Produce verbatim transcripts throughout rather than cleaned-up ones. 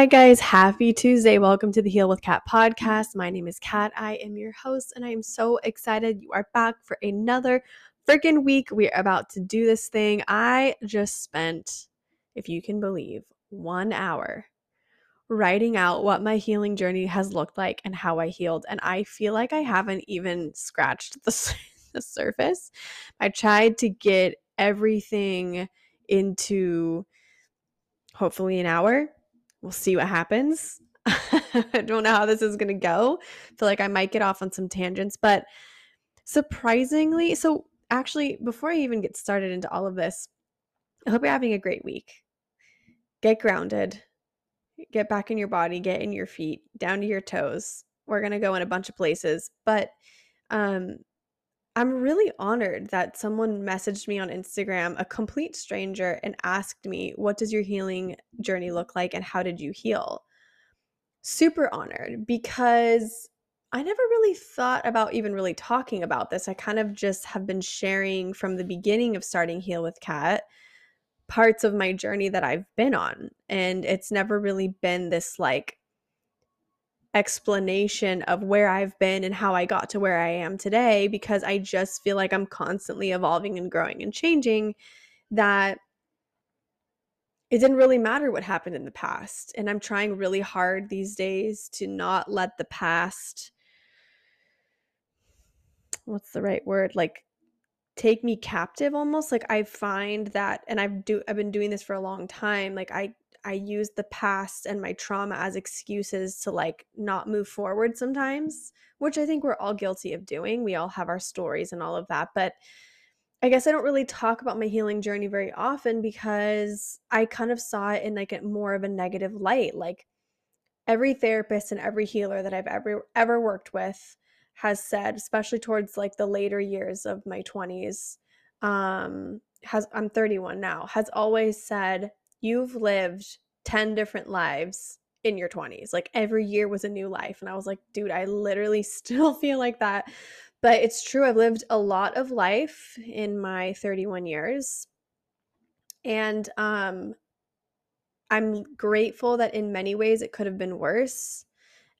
right, guys, happy Tuesday. Welcome to the Heal with Kat podcast. My name is Kat. I am your host, and I am so excited you are back for another freaking week. We are about to do this thing. I just spent, if you can believe, one hour writing out what my healing journey has looked like and how I healed, and I feel like I haven't even scratched the, the surface. I tried to get everything into hopefully an hour. We'll see what happens. I don't know how this is going to go. I feel like I might get off on some tangents, but surprisingly, so actually, before I even get started into all of this, I hope you're having a great week. Get grounded, get back in your body, get in your feet, down to your toes. We're going to go in a bunch of places, but um, I'm really honored that someone messaged me on Instagram, a complete stranger, and asked me, what does your healing journey look like and how did you heal? Super honored, because I never really thought about even really talking about this. I kind of just have been sharing from the beginning of starting Heal with Kat parts of my journey that I've been on. And it's never really been this like explanation of where I've been and how I got to where I am today, because I just feel like I'm constantly evolving and growing and changing, that it didn't really matter what happened in the past. And I'm trying really hard these days to not let the past, what's the right word? Like take me captive almost. Like I find that, and I've do I've been doing this for a long time. Like I I use the past and my trauma as excuses to like not move forward sometimes, which I think we're all guilty of doing. We all have our stories and all of that. But I guess I don't really talk about my healing journey very often because I kind of saw it in like a more of a negative light. Like every therapist and every healer that I've ever, ever worked with has said, especially towards like the later years of my twenties, um, has I'm thirty-one now, has always said, you've lived ten different lives in your twenties. Like every year was a new life. And I was like, dude, I literally still feel like that. But it's true. I've lived a lot of life in my thirty-one years. And um, I'm grateful that in many ways it could have been worse.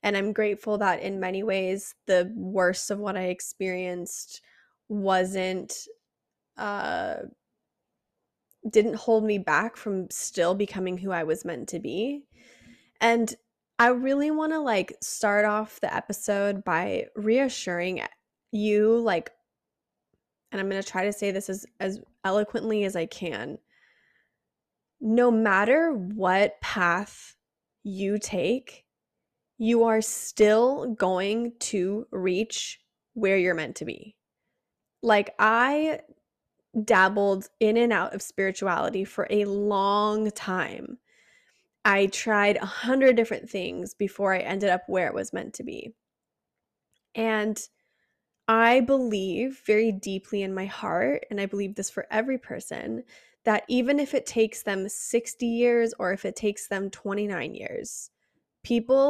And I'm grateful that in many ways the worst of what I experienced wasn't... Uh, didn't hold me back from still becoming who I was meant to be. And I really want to like start off the episode by reassuring you, like, and I'm going to try to say this as, as eloquently as I can. No matter what path you take, you are still going to reach where you're meant to be. Like I... dabbled in and out of spirituality for a long time. I tried a hundred different things before I ended up where it was meant to be. And I believe very deeply in my heart, and I believe this for every person, that even if it takes them sixty years or if it takes them twenty-nine years, people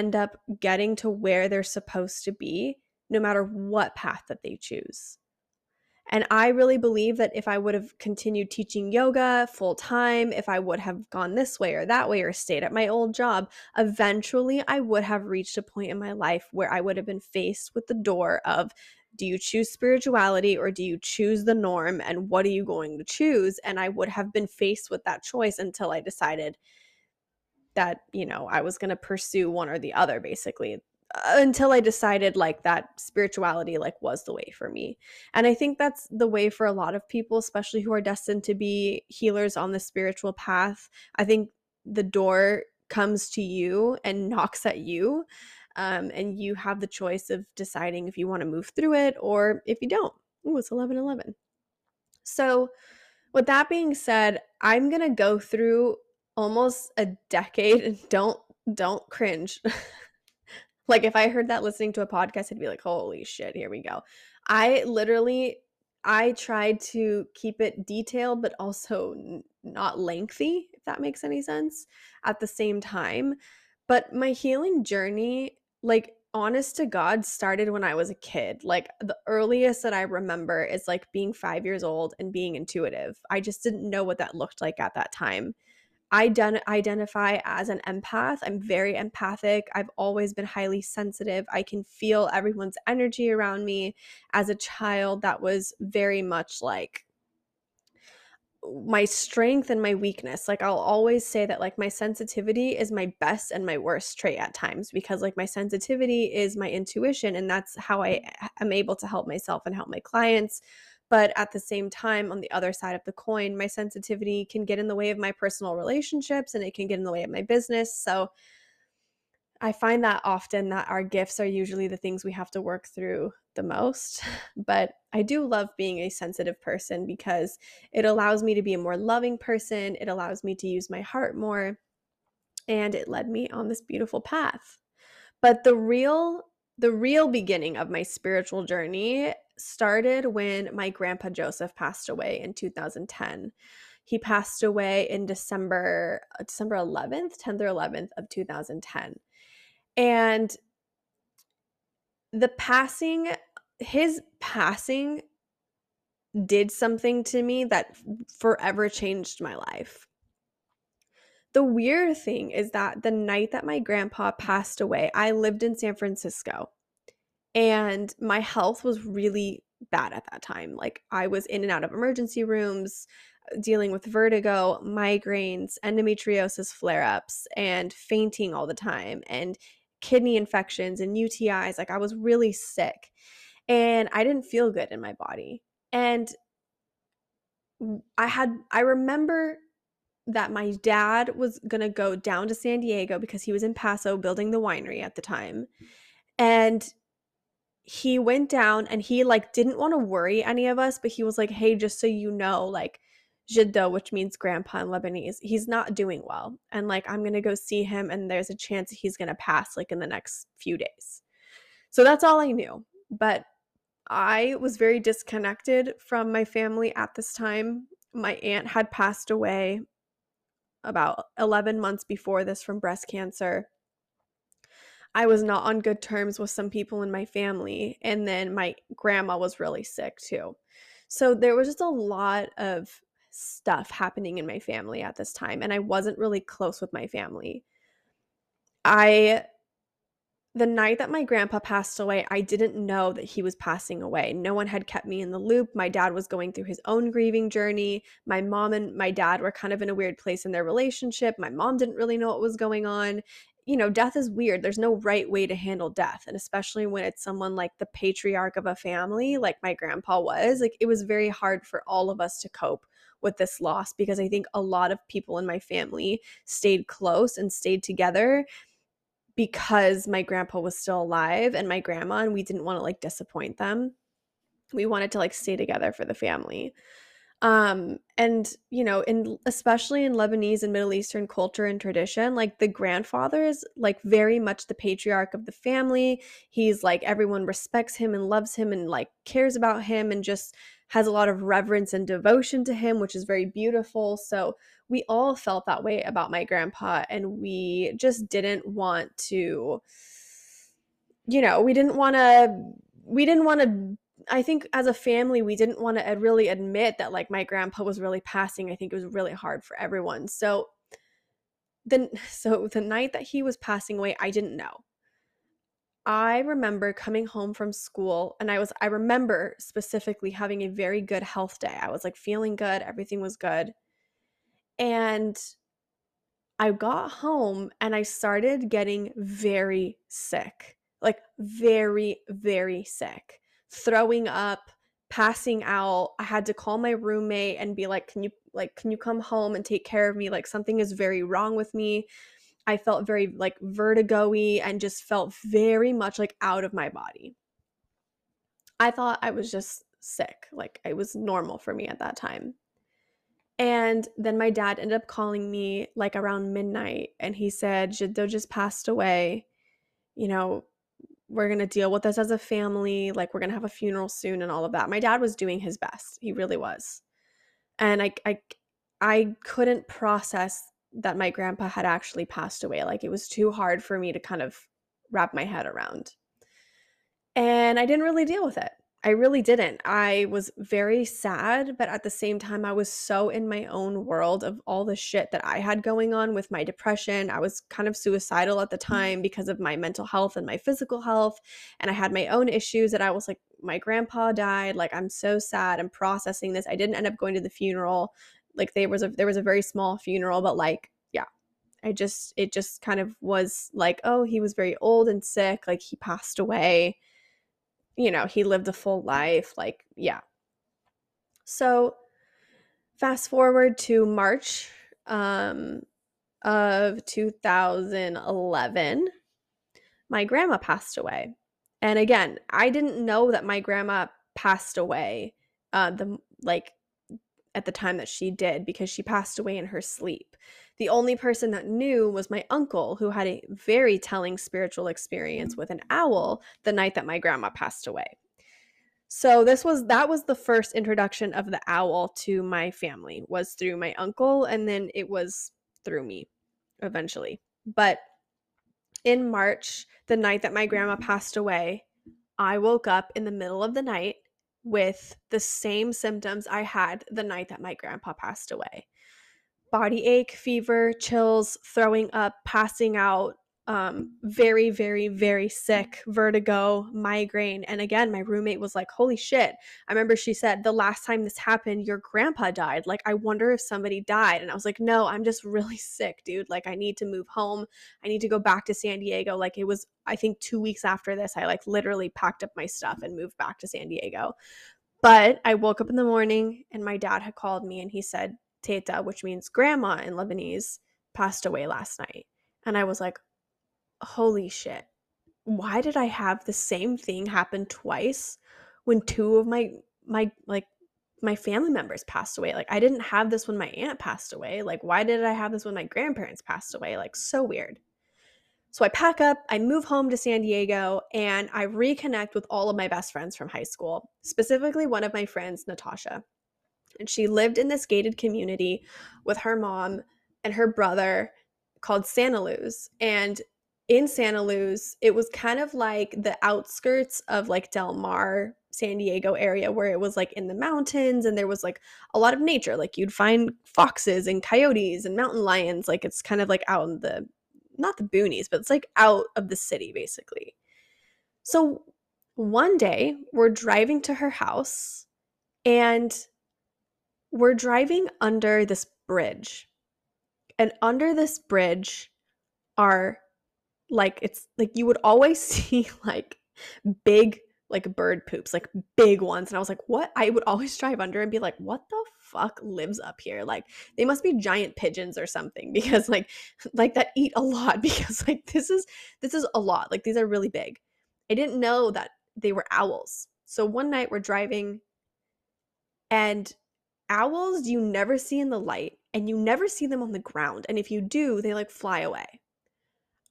end up getting to where they're supposed to be, no matter what path that they choose. And I really believe that if I would have continued teaching yoga full time, if I would have gone this way or that way or stayed at my old job, eventually I would have reached a point in my life where I would have been faced with the door of, do you choose spirituality or do you choose the norm, and what are you going to choose? And I would have been faced with that choice until I decided that, you know, I was going to pursue one or the other, basically. Until I decided like that spirituality like was the way for me. And I think that's the way for a lot of people, especially who are destined to be healers on the spiritual path. I think the door comes to you and knocks at you, um, and you have the choice of deciding if you want to move through it or if you don't. Ooh, it's eleven eleven. So with that being said, I'm going to go through almost a decade, and don't, don't cringe. Like if I heard that listening to a podcast, I'd be like, holy shit, here we go. I literally, I tried to keep it detailed, but also not lengthy, if that makes any sense, at the same time. But my healing journey, like honest to God, started when I was a kid. Like the earliest that I remember is like being five years old and being intuitive. I just didn't know what that looked like at that time. I ident- identify as an empath. I'm very empathic. I've always been highly sensitive. I can feel everyone's energy around me. As a child, that was very much like my strength and my weakness. Like, I'll always say that, like, my sensitivity is my best and my worst trait at times, because, like, my sensitivity is my intuition, and that's how I am able to help myself and help my clients. But at the same time, on the other side of the coin, my sensitivity can get in the way of my personal relationships, and it can get in the way of my business. So I find that often that our gifts are usually the things we have to work through the most. But I do love being a sensitive person because it allows me to be a more loving person. It allows me to use my heart more. And it led me on this beautiful path. But the real, the real beginning of my spiritual journey started when my grandpa Joseph passed away in two thousand ten. He passed away in December, December eleventh, tenth or eleventh of two thousand ten. And the passing, his passing did something to me that forever changed my life. The weird thing is that the night that my grandpa passed away, I lived in San Francisco. And my health was really bad at that time. Like, I was in and out of emergency rooms, dealing with vertigo, migraines, endometriosis flare-ups, and fainting all the time, and kidney infections and U T Is. Like, I was really sick, and I didn't feel good in my body. And I had, I remember that my dad was going to go down to San Diego because he was in Paso building the winery at the time. And he went down, and he, like, didn't want to worry any of us, but he was like, hey, just so you know, like, Jiddo, which means grandpa in Lebanese, he's not doing well. And, like, I'm going to go see him, and there's a chance he's going to pass, like, in the next few days. So that's all I knew. But I was very disconnected from my family at this time. My aunt had passed away about eleven months before this from breast cancer. I was not on good terms with some people in my family. And then my grandma was really sick too. So there was just a lot of stuff happening in my family at this time. And I wasn't really close with my family. I, the night that my grandpa passed away, I didn't know that he was passing away. No one had kept me in the loop. My dad was going through his own grieving journey. My mom and my dad were kind of in a weird place in their relationship. My mom didn't really know what was going on. You know, death is weird. There's no right way to handle death. And especially when it's someone like the patriarch of a family, like my grandpa was, like, it was very hard for all of us to cope with this loss, because I think a lot of people in my family stayed close and stayed together because my grandpa was still alive and my grandma, and we didn't want to, like, disappoint them. We wanted to, like, stay together for the family. Um, and, you know, in, especially in Lebanese and Middle Eastern culture and tradition, like, the grandfather is, like, very much the patriarch of the family. He's, like, everyone respects him and loves him and, like, cares about him and just has a lot of reverence and devotion to him, which is very beautiful. So we all felt that way about my grandpa, and we just didn't want to, you know, we didn't want to, we didn't want to I think as a family, we didn't want to really admit that, like, my grandpa was really passing. I think it was really hard for everyone. So then, so the night that he was passing away, I didn't know. I remember coming home from school, and I was, I remember specifically having a very good health day. I was, like, feeling good. Everything was good. And I got home, and I started getting very sick, like, very, very sick. Throwing up, passing out. I had to call my roommate and be like, can you like, can you come home and take care of me? Like, something is very wrong with me. I felt very, like, vertigo-y and just felt very much, like, out of my body. I thought I was just sick. Like, it was normal for me at that time. And then my dad ended up calling me, like, around midnight, and he said, Jiddo just passed away. You know, we're going to deal with this as a family. Like, we're going to have a funeral soon and all of that. My dad was doing his best. He really was. And I, I, I couldn't process that my grandpa had actually passed away. Like, it was too hard for me to kind of wrap my head around. And I didn't really deal with it. I really didn't. I was very sad, but at the same time, I was so in my own world of all the shit that I had going on with my depression. I was kind of suicidal at the time because of my mental health and my physical health. And I had my own issues that I was like, my grandpa died. Like, I'm so sad. I'm processing this. I didn't end up going to the funeral. Like, there was a, there was a very small funeral, but like, yeah, I just, it just kind of was like, oh, he was very old and sick. Like, he passed away. You know, he lived a full life, like, yeah. So fast forward to March um, of two thousand eleven, my grandma passed away. And again, I didn't know that my grandma passed away uh, the like at the time that she did, because she passed away in her sleep. The only person that knew was my uncle, who had a very telling spiritual experience with an owl the night that my grandma passed away. So this was that was the first introduction of the owl to my family, was through my uncle, and then it was through me eventually. But in March, the night that my grandma passed away, I woke up in the middle of the night with the same symptoms I had the night that my grandpa passed away. Body ache, fever, chills, throwing up, passing out, um, very, very, very sick, vertigo, migraine. And again, my roommate was like, holy shit. I remember she said, the last time this happened, your grandpa died. Like, I wonder if somebody died. And I was like, no, I'm just really sick, dude. Like, I need to move home. I need to go back to San Diego. Like, it was, I think, two weeks after this, I like literally packed up my stuff and moved back to San Diego. But I woke up in the morning and my dad had called me and he said, Teta, which means grandma in Lebanese, passed away last night. And I was like, holy shit, why did I have the same thing happen twice when two of my my like my family members passed away? Like, I didn't have this when my aunt passed away. Like, why did I have this when my grandparents passed away? Like, so weird. So I pack up, I move home to San Diego, and I reconnect with all of my best friends from high school, specifically one of my friends, Natasha. And she lived in this gated community with her mom and her brother called Santa Luz. And in Santa Luz, it was kind of like the outskirts of like Del Mar, San Diego area, where it was like in the mountains and there was like a lot of nature. Like, you'd find foxes and coyotes and mountain lions. Like, it's kind of like out in the, not the boonies, but it's like out of the city basically. So one day we're driving to her house and we're driving under this bridge, and under this bridge are like, it's like you would always see like big like bird poops, like big ones. And I was like, what? I would always drive under and be like, what the fuck lives up here? Like, they must be giant pigeons or something, because like like that eat a lot, because like this is this is a lot. Like, these are really big. I didn't know that they were owls. So one night we're driving, and owls you never see in the light, and you never see them on the ground, and if you do, they like fly away.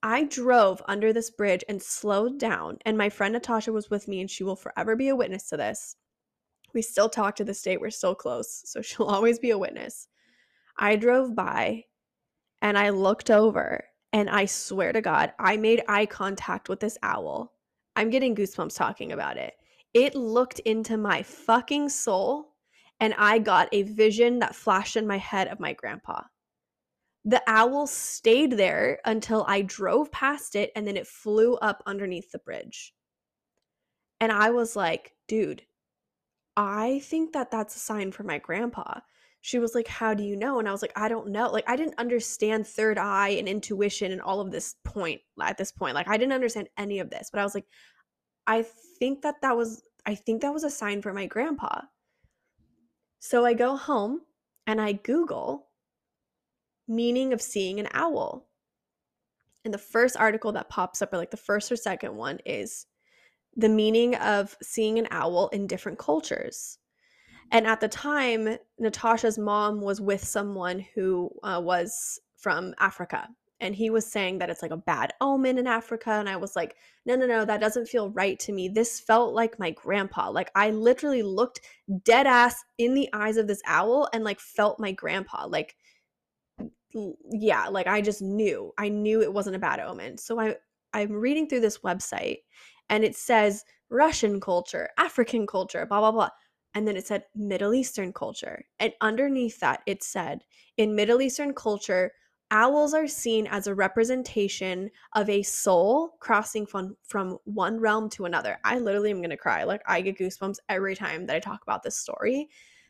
I drove under this bridge and slowed down, and my friend Natasha was with me, and she will forever be a witness to this. We still talk to this day, we're still close, so she'll always be a witness. I drove by and I looked over, and I swear to God, I made eye contact with this owl. I'm getting goosebumps talking about it. It looked into my fucking soul. And I got a vision that flashed in my head of my grandpa. The owl stayed there until I drove past it, and then it flew up underneath the bridge. And I was like, dude, I think that that's a sign for my grandpa. She was like, how do you know? And I was like, I don't know. Like, I didn't understand third eye and intuition and all of this point at this point. Like, I didn't understand any of this. But I was like, I think that that was, I think that was a sign for my grandpa. So I go home and I Google meaning of seeing an owl. And the first article that pops up, or like the first or second one, is the meaning of seeing an owl in different cultures. And at the time, Natasha's mom was with someone who uh, was from Africa. And he was saying that it's like a bad omen in Africa. And I was like, no, no, no, that doesn't feel right to me. This felt like my grandpa. Like, I literally looked dead ass in the eyes of this owl and like felt my grandpa. Like, yeah, like I just knew. I knew it wasn't a bad omen. So I, I'm reading through this website, and it says Russian culture, African culture, blah, blah, blah. And then it said Middle Eastern culture. And underneath that, it said, in Middle Eastern culture, owls are seen as a representation of a soul crossing from, from one realm to another. I literally am going to cry. Like, I get goosebumps every time that I talk about this story.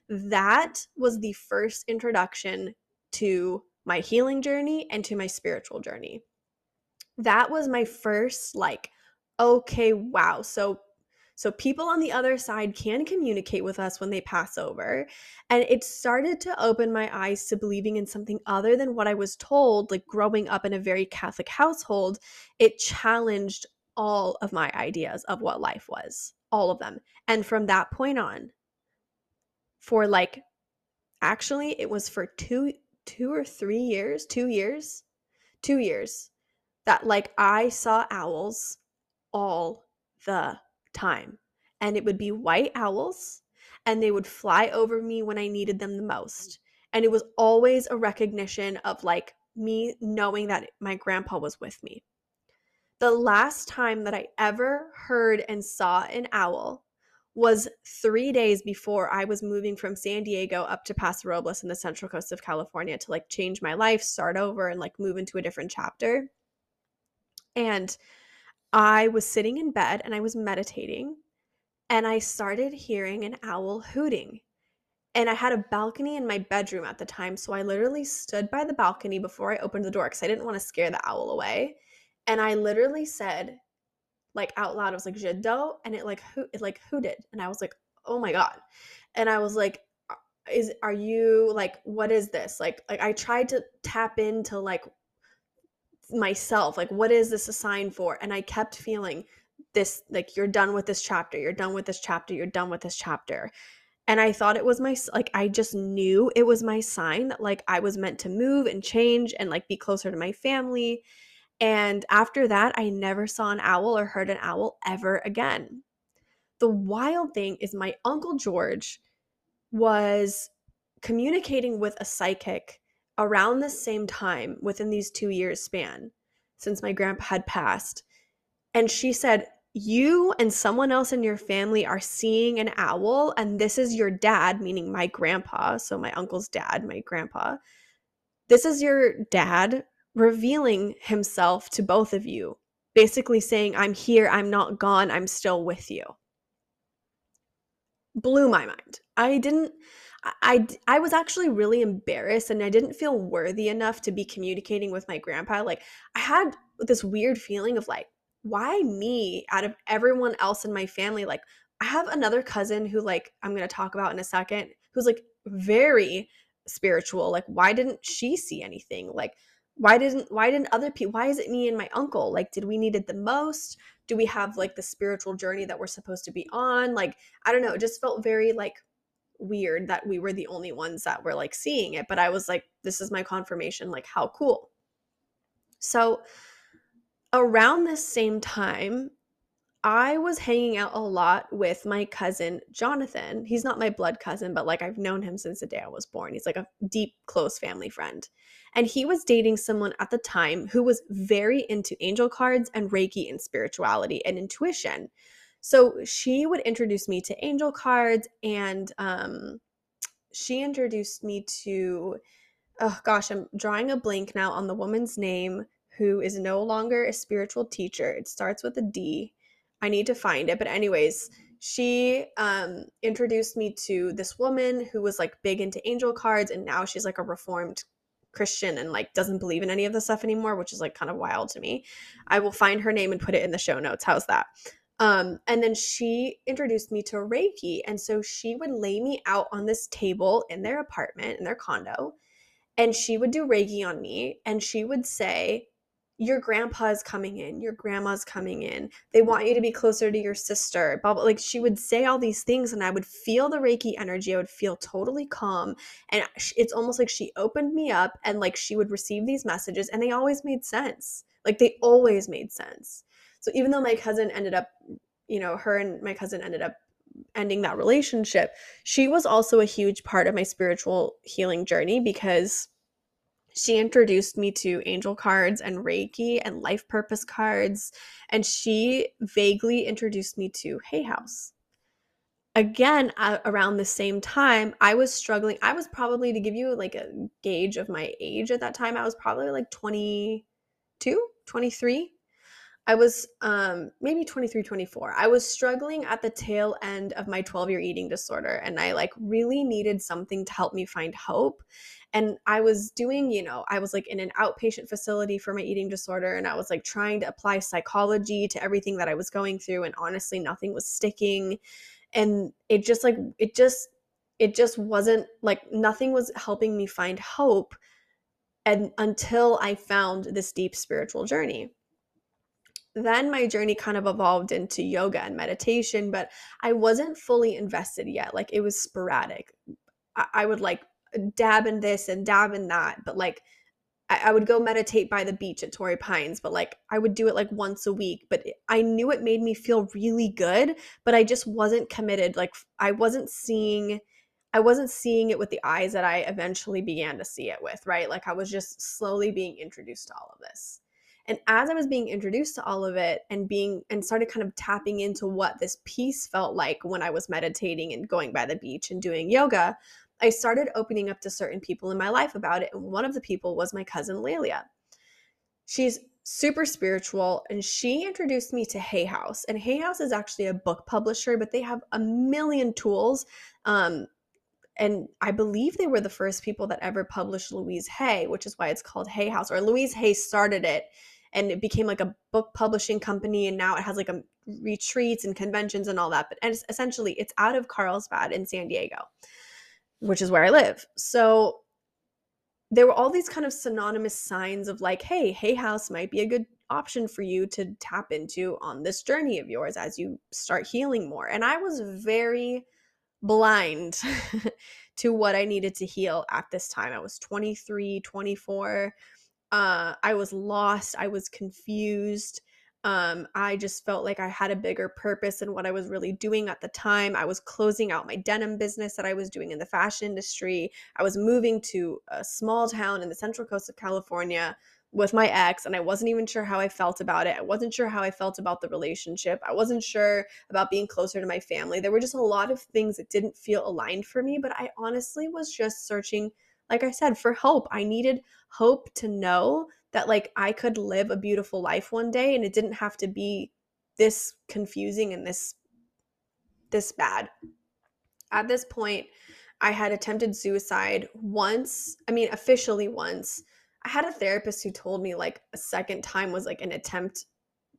That was the first introduction to my healing journey and to my spiritual journey. That was my first, like, okay, wow. So So people on the other side can communicate with us when they pass over. And it started to open my eyes to believing in something other than what I was told, like growing up in a very Catholic household. It challenged all of my ideas of what life was, all of them. And from that point on, for like, actually it was for two, two or three years, two years, two years that like I saw owls all the time, and it would be white owls, and they would fly over me when I needed them the most. And it was always a recognition of like me knowing that my grandpa was with me. The last time that I ever heard and saw an owl was three days before I was moving from San Diego up to Paso Robles in the central coast of California to like change my life, start over, and like move into a different chapter. And I was sitting in bed and I was meditating, and I started hearing an owl hooting. And I had a balcony in my bedroom at the time, so I literally stood by the balcony before I opened the door because I didn't want to scare the owl away. And I literally said, like out loud, I was like, "Jiddo," and it like ho- it like hooted, and I was like, "Oh my god!" And I was like, "Is are you like what is this?" Like like I tried to tap into like myself, like, what is this a sign for? And I kept feeling this, like, you're done with this chapter, you're done with this chapter, you're done with this chapter. And I thought it was my, like, I just knew it was my sign that, like, I was meant to move and change and, like, be closer to my family. And after that, I never saw an owl or heard an owl ever again. The wild thing is my Uncle George was communicating with a psychic around the same time within these two years span since my grandpa had passed. And she said, you and someone else in your family are seeing an owl, and this is your dad, meaning my grandpa, so my uncle's dad, my grandpa. This is your dad revealing himself to both of you, basically saying, I'm here, I'm not gone, I'm still with you. Blew my mind. I didn't... I, I was actually really embarrassed, and I didn't feel worthy enough to be communicating with my grandpa. Like, I had this weird feeling of like, why me out of everyone else in my family? Like, I have another cousin who, like, I'm going to talk about in a second, who's like very spiritual. Like, why didn't she see anything? Like, why didn't, why didn't other people, why is it me and my uncle? Like, did we need it the most? Do we have like the spiritual journey that we're supposed to be on? Like, I don't know. It just felt very like weird that we were the only ones that were like seeing it, but I was like, this is my confirmation, like, how cool. So around this same time, I was hanging out a lot with my cousin Jonathan. He's not my blood cousin, but like I've known him since the day I was born. He's like a deep, close family friend. And he was dating someone at the time who was very into angel cards and Reiki and spirituality and intuition. So she would introduce me to angel cards, and um, she introduced me to, oh gosh, I'm drawing a blank now on the woman's name who is no longer a spiritual teacher. It starts with a D. I need to find it. But anyways, she um, introduced me to this woman who was like big into angel cards, and now she's like a reformed Christian and like doesn't believe in any of this stuff anymore, which is like kind of wild to me. I will find her name and put it in the show notes. How's that? Um, and then she introduced me to Reiki. And so she would lay me out on this table in their apartment, in their condo, and she would do Reiki on me. And she would say, your grandpa is coming in, your grandma's coming in, they want you to be closer to your sister, blah, blah. Like, she would say all these things, and I would feel the Reiki energy. I would feel totally calm. And it's almost like she opened me up, and like she would receive these messages, and they always made sense. Like, they always made sense. So even though my cousin ended up, you know, her and my cousin ended up ending that relationship, she was also a huge part of my spiritual healing journey, because she introduced me to angel cards and Reiki and life purpose cards, and she vaguely introduced me to Hay House. Again, uh, around the same time, I was struggling. I was probably, to give you like a gauge of my age at that time, I was probably like twenty-two, twenty-three. I was um, maybe twenty-three, twenty-four. I was struggling at the tail end of my twelve-year eating disorder, and I like really needed something to help me find hope. And I was doing, you know, I was like in an outpatient facility for my eating disorder, and I was like trying to apply psychology to everything that I was going through, and honestly, nothing was sticking. And it just like, it just, it just wasn't like, nothing was helping me find hope, and until I found this deep spiritual journey. Then my journey kind of evolved into yoga and meditation, but I wasn't fully invested yet. Like it was sporadic. I, I would like dab in this and dab in that, but like I, I would go meditate by the beach at Torrey Pines, but like I would do it like once a week. But it, I knew it made me feel really good, but I just wasn't committed. Like I wasn't seeing, I wasn't seeing it with the eyes that I eventually began to see it with, right? Like I was just slowly being introduced to all of this. And as I was being introduced to all of it and being and started kind of tapping into what this peace felt like when I was meditating and going by the beach and doing yoga, I started opening up to certain people in my life about it. And one of the people was my cousin Lelia. She's super spiritual, and she introduced me to Hay House. And Hay House is actually a book publisher, but they have a million tools. Um, And I believe they were the first people that ever published Louise Hay, which is why it's called Hay House. Or Louise Hay started it, and it became like a book publishing company, and now it has like a retreats and conventions and all that. But it's essentially, it's out of Carlsbad in San Diego, which is where I live. So there were all these kind of synonymous signs of like, hey, Hay House might be a good option for you to tap into on this journey of yours as you start healing more. And I was very blind to what I needed to heal at this time. I was twenty-three, twenty-four. Uh, I was lost. I was confused. Um, I just felt like I had a bigger purpose in what I was really doing at the time. I was closing out my denim business that I was doing in the fashion industry. I was moving to a small town in the central coast of California with my ex, and I wasn't even sure how I felt about it. I wasn't sure how I felt about the relationship. I wasn't sure about being closer to my family. There were just a lot of things that didn't feel aligned for me, but I honestly was just searching, like I said, for hope. I needed hope to know that like I could live a beautiful life one day, and it didn't have to be this confusing and this, this bad. At this point, I had attempted suicide once, I mean, officially once. I had a therapist who told me like a second time was like an attempt,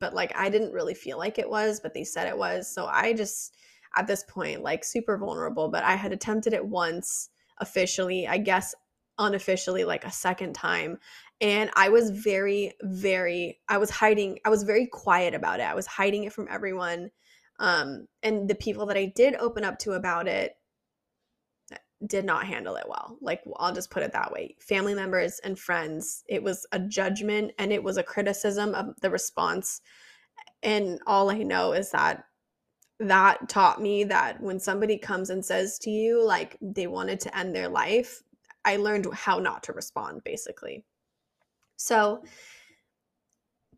but like I didn't really feel like it was, but they said it was. So I just, at this point, like super vulnerable, but I had attempted it once officially, I guess unofficially, like a second time. And I was very, very, I was hiding, I was very quiet about it. I was hiding it from everyone. Um, and the people that I did open up to about it did not handle it well. Like, I'll just put it that way. Family members and friends, it was a judgment and it was a criticism of the response. And all I know is that that taught me that when somebody comes and says to you, like, they wanted to end their life, I learned how not to respond, basically. So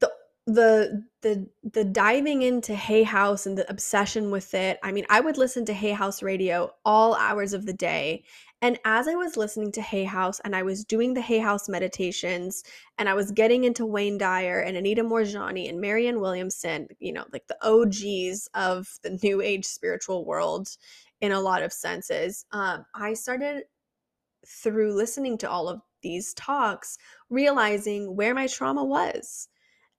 The the the diving into Hay House and the obsession with it, I mean, I would listen to Hay House radio all hours of the day. And as I was listening to Hay House and I was doing the Hay House meditations and I was getting into Wayne Dyer and Anita Moorjani and Marianne Williamson, you know, like the O Gs of the new age spiritual world in a lot of senses, um, I started through listening to all of these talks, realizing where my trauma was,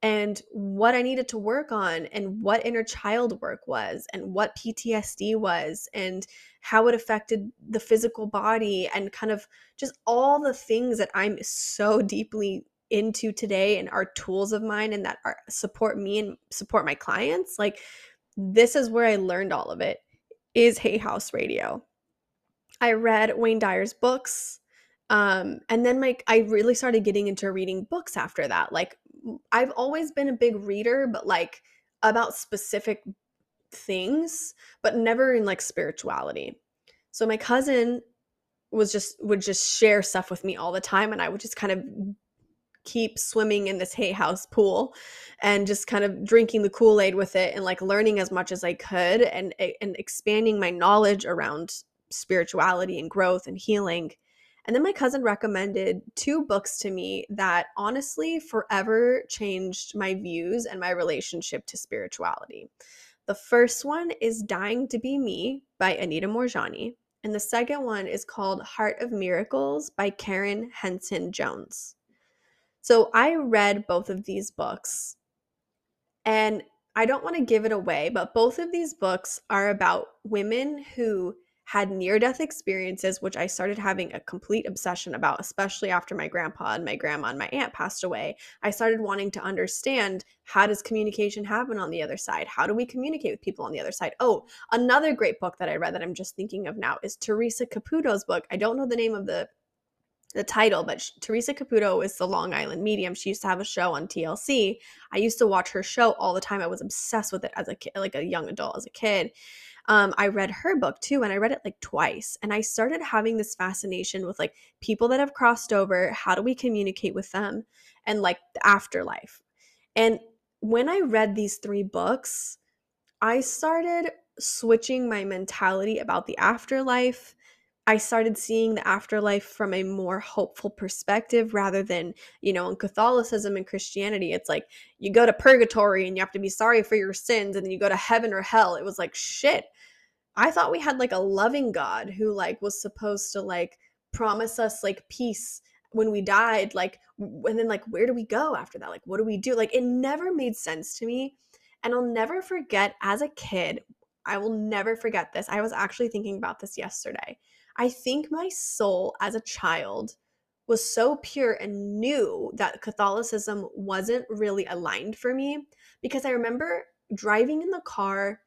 and what I needed to work on, and what inner child work was, and what P T S D was, and how it affected the physical body, and kind of just all the things that I'm so deeply into today and are tools of mine and that are, support me and support my clients. Like, this is where I learned all of it, is Hay House radio. I read Wayne Dyer's books. Um, and then like I really started getting into reading books after that. Like, I've always been a big reader, but like about specific things, but never in like spirituality. So my cousin was just would just share stuff with me all the time, and I would just kind of keep swimming in this Hay House pool and just kind of drinking the Kool-Aid with it and like learning as much as I could and and expanding my knowledge around spirituality and growth and healing. And then my cousin recommended two books to me that honestly forever changed my views and my relationship to spirituality. The first one is Dying to Be Me by Anita Moorjani, and the second one is called Heart of Miracles by Karen Henson Jones. So I read both of these books, and I don't want to give it away, but both of these books are about women who had near-death experiences, which I started having a complete obsession about, especially after my grandpa and my grandma and my aunt passed away. I started wanting to understand, how does communication happen on the other side? How do we communicate with people on the other side? Oh, another great book that I read that I'm just thinking of now is Teresa Caputo's book. I don't know the name of the the title, but she, Teresa Caputo is the Long Island medium. She used to have a show on T L C. I used to watch her show all the time. I was obsessed with it as a kid, like a young adult, as a kid. Um, I read her book too, and I read it like twice. And I started having this fascination with like people that have crossed over, how do we communicate with them, and like the afterlife. And when I read these three books, I started switching my mentality about the afterlife. I started seeing the afterlife from a more hopeful perspective rather than, you know, in Catholicism and Christianity, it's like you go to purgatory and you have to be sorry for your sins and then you go to heaven or hell. It was like, shit, I thought we had like a loving God who like was supposed to like promise us like peace when we died. Like, and then like, where do we go after that? Like, what do we do? Like, it never made sense to me. And I'll never forget as a kid, I will never forget this. I was actually thinking about this yesterday. I think my soul as a child was so pure and knew that Catholicism wasn't really aligned for me, because I remember driving in the car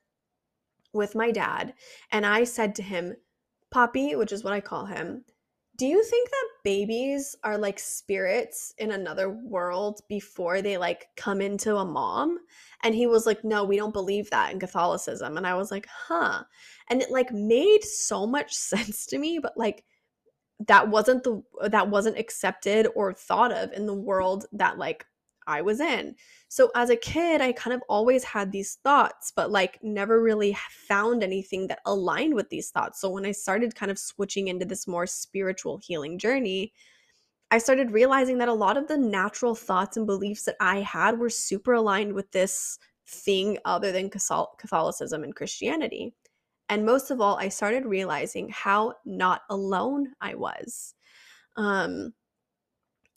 with my dad and I said to him, Poppy, which is what I call him, do you think that babies are like spirits in another world before they like come into a mom? And he was like, no, we don't believe that in Catholicism. And I was like, huh. And it like made so much sense to me, but like that wasn't the that wasn't accepted or thought of in the world that like I was in. So as a kid, I kind of always had these thoughts, but like never really found anything that aligned with these thoughts. So when I started kind of switching into this more spiritual healing journey, I started realizing that a lot of the natural thoughts and beliefs that I had were super aligned with this thing other than Catholicism and Christianity. And most of all, I started realizing how not alone I was. Um,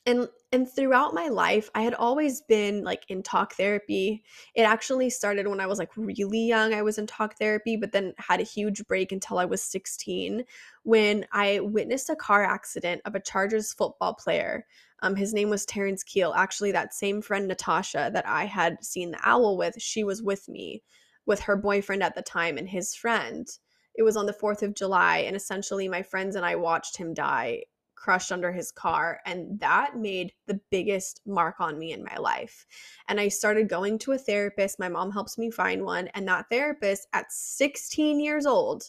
And and throughout my life, I had always been like in talk therapy. It actually started when I was like really young. I was in talk therapy, but then had a huge break until I was sixteen when I witnessed a car accident of a Chargers football player. Um, his name was Terrence Keel. Actually, that same friend, Natasha, that I had seen the owl with, she was with me with her boyfriend at the time and his friend. It was on the fourth of July, and essentially my friends and I watched him die, crushed under his car, and that made the biggest mark on me in my life. And I started going to a therapist. My mom helps me find one, and that therapist at sixteen years old,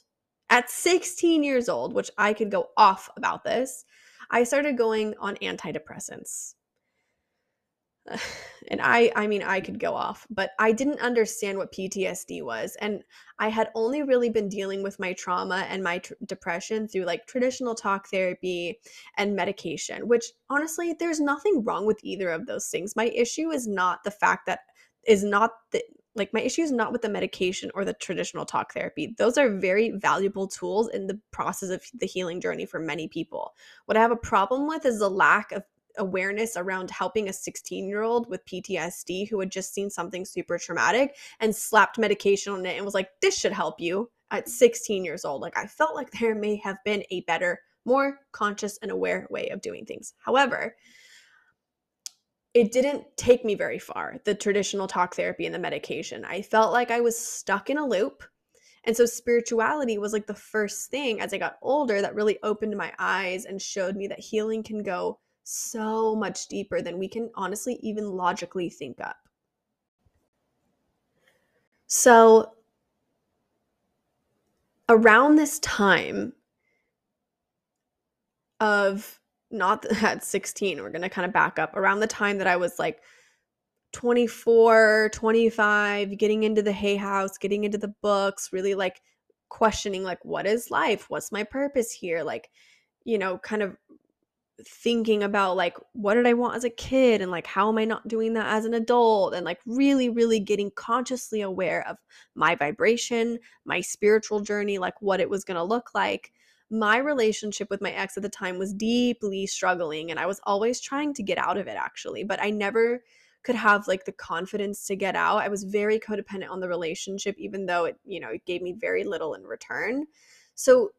at sixteen years old, which I could go off about this, I started going on antidepressants. And I, I mean, I could go off, but I didn't understand what P T S D was. And I had only really been dealing with my trauma and my tr- depression through like traditional talk therapy and medication, which honestly, there's nothing wrong with either of those things. My issue is not the fact that is not the, like my issue is not with the medication or the traditional talk therapy. Those are very valuable tools in the process of the healing journey for many people. What I have a problem with is the lack of awareness around helping a sixteen-year-old with P T S D who had just seen something super traumatic and slapped medication on it and was like, this should help you at sixteen years old. Like, I felt like there may have been a better, more conscious and aware way of doing things. However, it didn't take me very far, the traditional talk therapy and the medication. I felt like I was stuck in a loop. And so spirituality was like the first thing as I got older that really opened my eyes and showed me that healing can go so much deeper than we can honestly even logically think up. So around this time, of not at sixteen, we're going to kind of back up around the time that I was like twenty-four, twenty-five, getting into the Hay House, getting into the books, really like questioning like, what is life? What's my purpose here? Like, you know, kind of thinking about like, what did I want as a kid? And like, how am I not doing that as an adult? And like really, really getting consciously aware of my vibration, my spiritual journey, like what it was going to look like. My relationship with my ex at the time was deeply struggling, and I was always trying to get out of it actually, but I never could have like the confidence to get out. I was very codependent on the relationship, even though it, you know, it gave me very little in return. So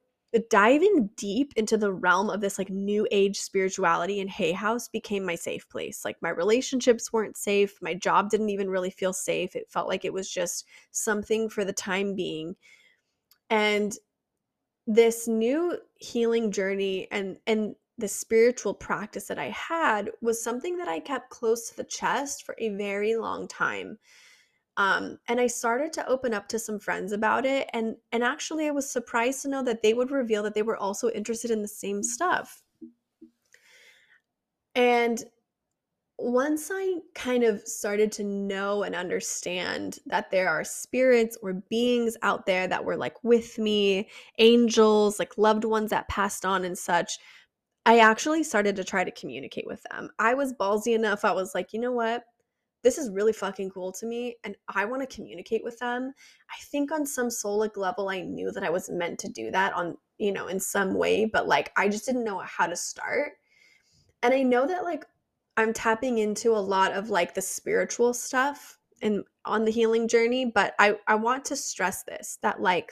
diving deep into the realm of this like new age spirituality in Hay House became my safe place. Like my relationships weren't safe. My job didn't even really feel safe. It felt like it was just something for the time being. And this new healing journey and and the spiritual practice that I had was something that I kept close to the chest for a very long time. Um, and I started to open up to some friends about it. And, and actually, I was surprised to know that they would reveal that they were also interested in the same stuff. And once I kind of started to know and understand that there are spirits or beings out there that were like with me, angels, like loved ones that passed on and such, I actually started to try to communicate with them. I was ballsy enough. I was like, you know what? This is really fucking cool to me, and I want to communicate with them. I think on some soulic level, I knew that I was meant to do that on, you know, in some way, but like, I just didn't know how to start. And I know that like, I'm tapping into a lot of like the spiritual stuff and on the healing journey, but I, I want to stress this, that like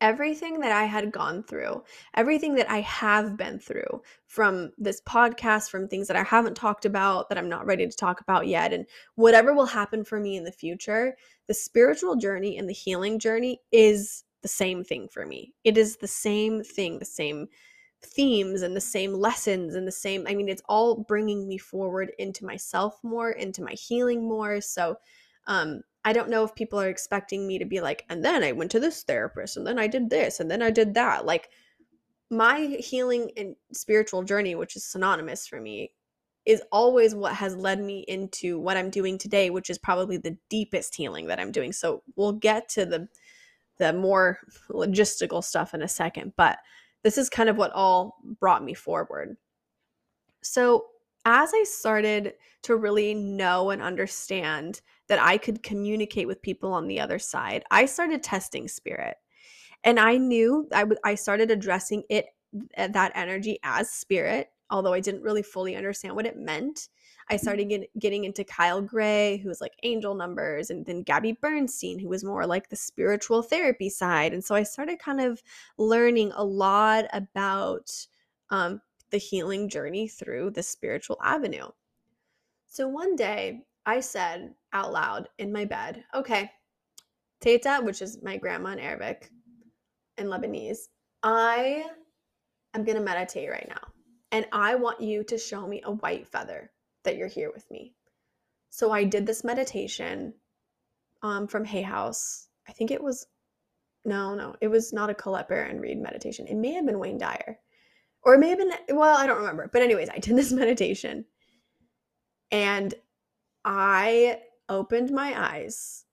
everything that I had gone through, everything that I have been through from this podcast, from things that I haven't talked about, that I'm not ready to talk about yet, and whatever will happen for me in the future, the spiritual journey and the healing journey is the same thing for me. It is the same thing, the same themes and the same lessons and the same, I mean, it's all bringing me forward into myself more, into my healing more. So um, I don't know if people are expecting me to be like, and then I went to this therapist, and then I did this, and then I did that. Like my healing and spiritual journey, which is synonymous for me, is always what has led me into what I'm doing today, which is probably the deepest healing that I'm doing. So we'll get to the the more logistical stuff in a second, but this is kind of what all brought me forward. So as I started to really know and understand that I could communicate with people on the other side, I started testing spirit. And I knew I, w- I started addressing it, that energy, as spirit, although I didn't really fully understand what it meant. I started get, getting into Kyle Gray, who was like angel numbers, and then Gabby Bernstein, who was more like the spiritual therapy side. And so I started kind of learning a lot about um, the healing journey through the spiritual avenue. So one day I said out loud in my bed, okay, Teta, which is my grandma in Arabic and Lebanese, I am going to meditate right now. And I want you to show me a white feather that you're here with me. So I did this meditation um, from Hay House. I think it was, no, no, it was not a Colette Bear and Reed meditation. It may have been Wayne Dyer, or it may have been, well, I don't remember. But anyways, I did this meditation and I opened my eyes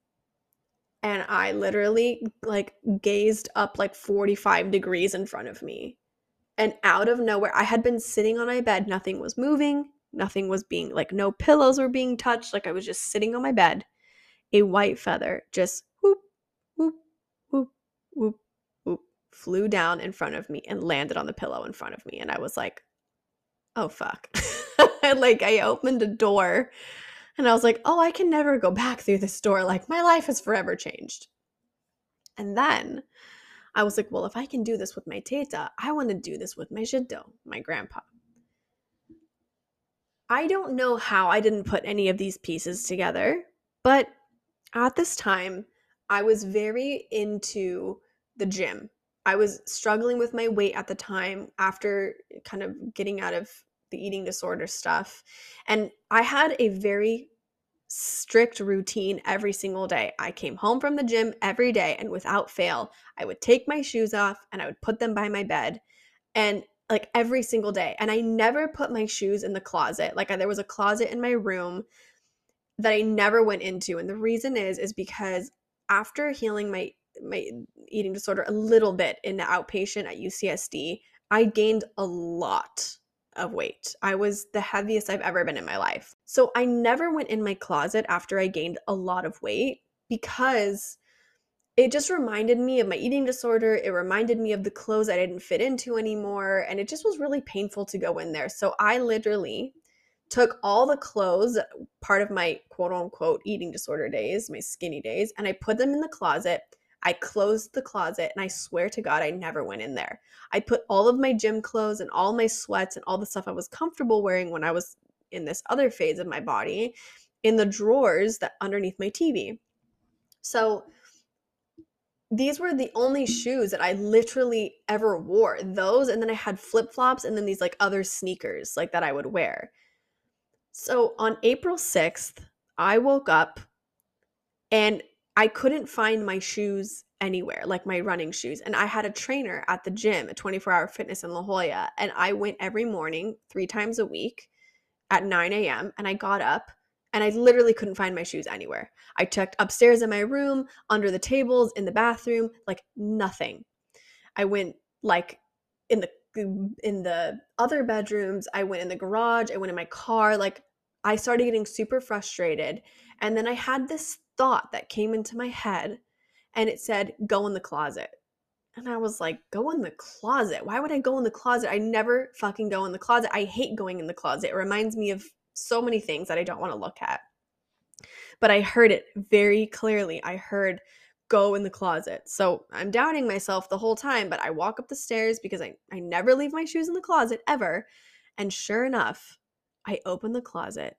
and I literally like gazed up like forty-five degrees in front of me. And out of nowhere, I had been sitting on my bed. Nothing was moving. Nothing was being, like, no pillows were being touched. Like, I was just sitting on my bed. A white feather just whoop, whoop, whoop, whoop, whoop, flew down in front of me and landed on the pillow in front of me. And I was like, oh, fuck. Like, I opened a door. And I was like, oh, I can never go back through this door. Like, my life has forever changed. And then I was like, well, if I can do this with my teta, I want to do this with my jiddo, my grandpa. I don't know how I didn't put any of these pieces together, but at this time, I was very into the gym. I was struggling with my weight at the time after kind of getting out of the eating disorder stuff. And I had a very strict routine every single day. I came home from the gym every day, and without fail, I would take my shoes off and I would put them by my bed. And like every single day. And I never put my shoes in the closet. Like I, there was a closet in my room that I never went into. And the reason is, is because after healing my, my eating disorder a little bit in the outpatient at U C S D, I gained a lot of weight. I was the heaviest I've ever been in my life. So I never went in my closet after I gained a lot of weight because it just reminded me of my eating disorder. It reminded me of the clothes I didn't fit into anymore. And it just was really painful to go in there. So I literally took all the clothes, part of my quote unquote eating disorder days, my skinny days, and I put them in the closet. I closed the closet, and I swear to God, I never went in there. I put all of my gym clothes and all my sweats and all the stuff I was comfortable wearing when I was in this other phase of my body in the drawers that underneath my T V. So these were the only shoes that I literally ever wore, those. And then I had flip-flops and then these like other sneakers like that I would wear. So on April sixth, I woke up and I couldn't find my shoes anywhere, like my running shoes. And I had a trainer at the gym at twenty-four hour fitness in La Jolla. And I went every morning, three times a week at nine a.m. And I got up and I literally couldn't find my shoes anywhere. I checked upstairs in my room, under the tables, in the bathroom, like nothing. I went like in the in the other bedrooms. I went in the garage. I went in my car. Like I started getting super frustrated. And then I had this thought that came into my head and it said, go in the closet. And I was like, go in the closet? Why would I go in the closet? I never fucking go in the closet. I hate going in the closet. It reminds me of so many things that I don't want to look at. But I heard it very clearly. I heard, go in the closet. So I'm doubting myself the whole time, but I walk up the stairs because I, I never leave my shoes in the closet ever. And sure enough, I open the closet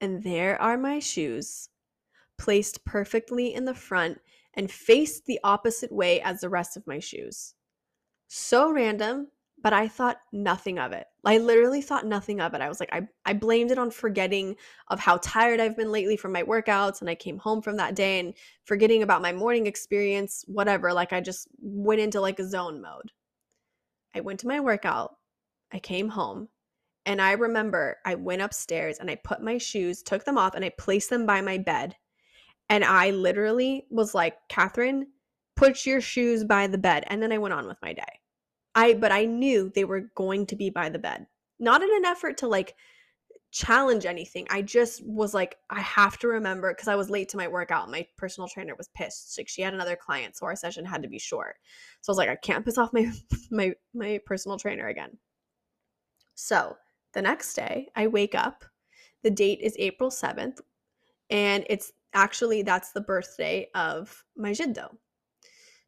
and there are my shoes, placed perfectly in the front and faced the opposite way as the rest of my shoes. So random, but I thought nothing of it. I literally thought nothing of it. I was like, I, I blamed it on forgetting of how tired I've been lately from my workouts, and I came home from that day and forgetting about my morning experience, whatever. Like I just went into like a zone mode. I went to my workout, I came home, and I remember I went upstairs and I put my shoes, took them off, and I placed them by my bed. And I literally was like, Catherine, put your shoes by the bed. And then I went on with my day. I But I knew they were going to be by the bed. Not in an effort to like challenge anything. I just was like, I have to remember, because I was late to my workout. My personal trainer was pissed. Like she had another client, so our session had to be short. So I was like, I can't piss off my my my personal trainer again. So the next day I wake up. The date is April seventh. And it's actually, that's the birthday of my Jiddo.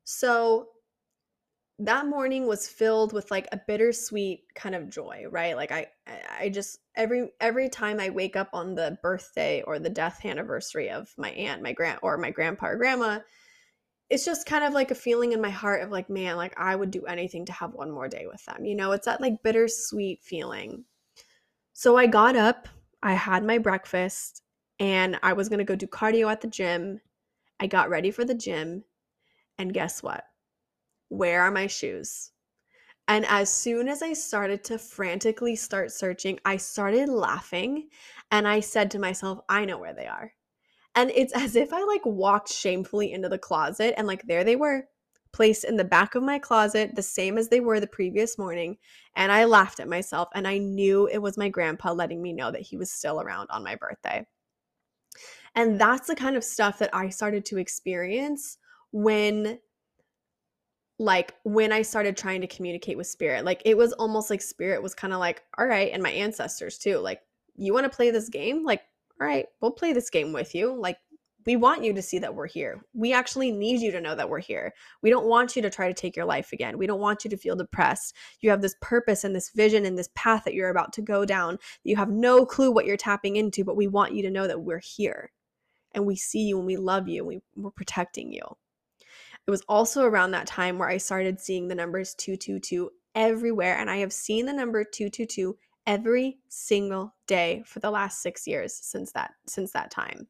So that morning was filled with like a bittersweet kind of joy, right? Like I, I just, every, every time I wake up on the birthday or the death anniversary of my aunt, my grand, or my grandpa or grandma, it's just kind of like a feeling in my heart of like, man, like I would do anything to have one more day with them. You know, it's that like bittersweet feeling. So I got up, I had my breakfast, and I was going to go do cardio at the gym. I got ready for the gym. And guess what? Where are my shoes? And as soon as I started to frantically start searching, I started laughing. And I said to myself, I know where they are. And it's as if I like walked shamefully into the closet. And like there they were, placed in the back of my closet, the same as they were the previous morning. And I laughed at myself. And I knew it was my grandpa letting me know that he was still around on my birthday. And that's the kind of stuff that I started to experience when, like, when I started trying to communicate with spirit. Like, it was almost like spirit was kind of like, all right, and my ancestors too. Like, you want to play this game? Like, all right, we'll play this game with you. Like, we want you to see that we're here. We actually need you to know that we're here. We don't want you to try to take your life again. We don't want you to feel depressed. You have this purpose and this vision and this path that you're about to go down. You have no clue what you're tapping into, but we want you to know that we're here. And we see you and we love you. And we, we're protecting you. It was also around that time where I started seeing the numbers two two two everywhere. And I have seen the number two two two every single day for the last six years since that, since that time.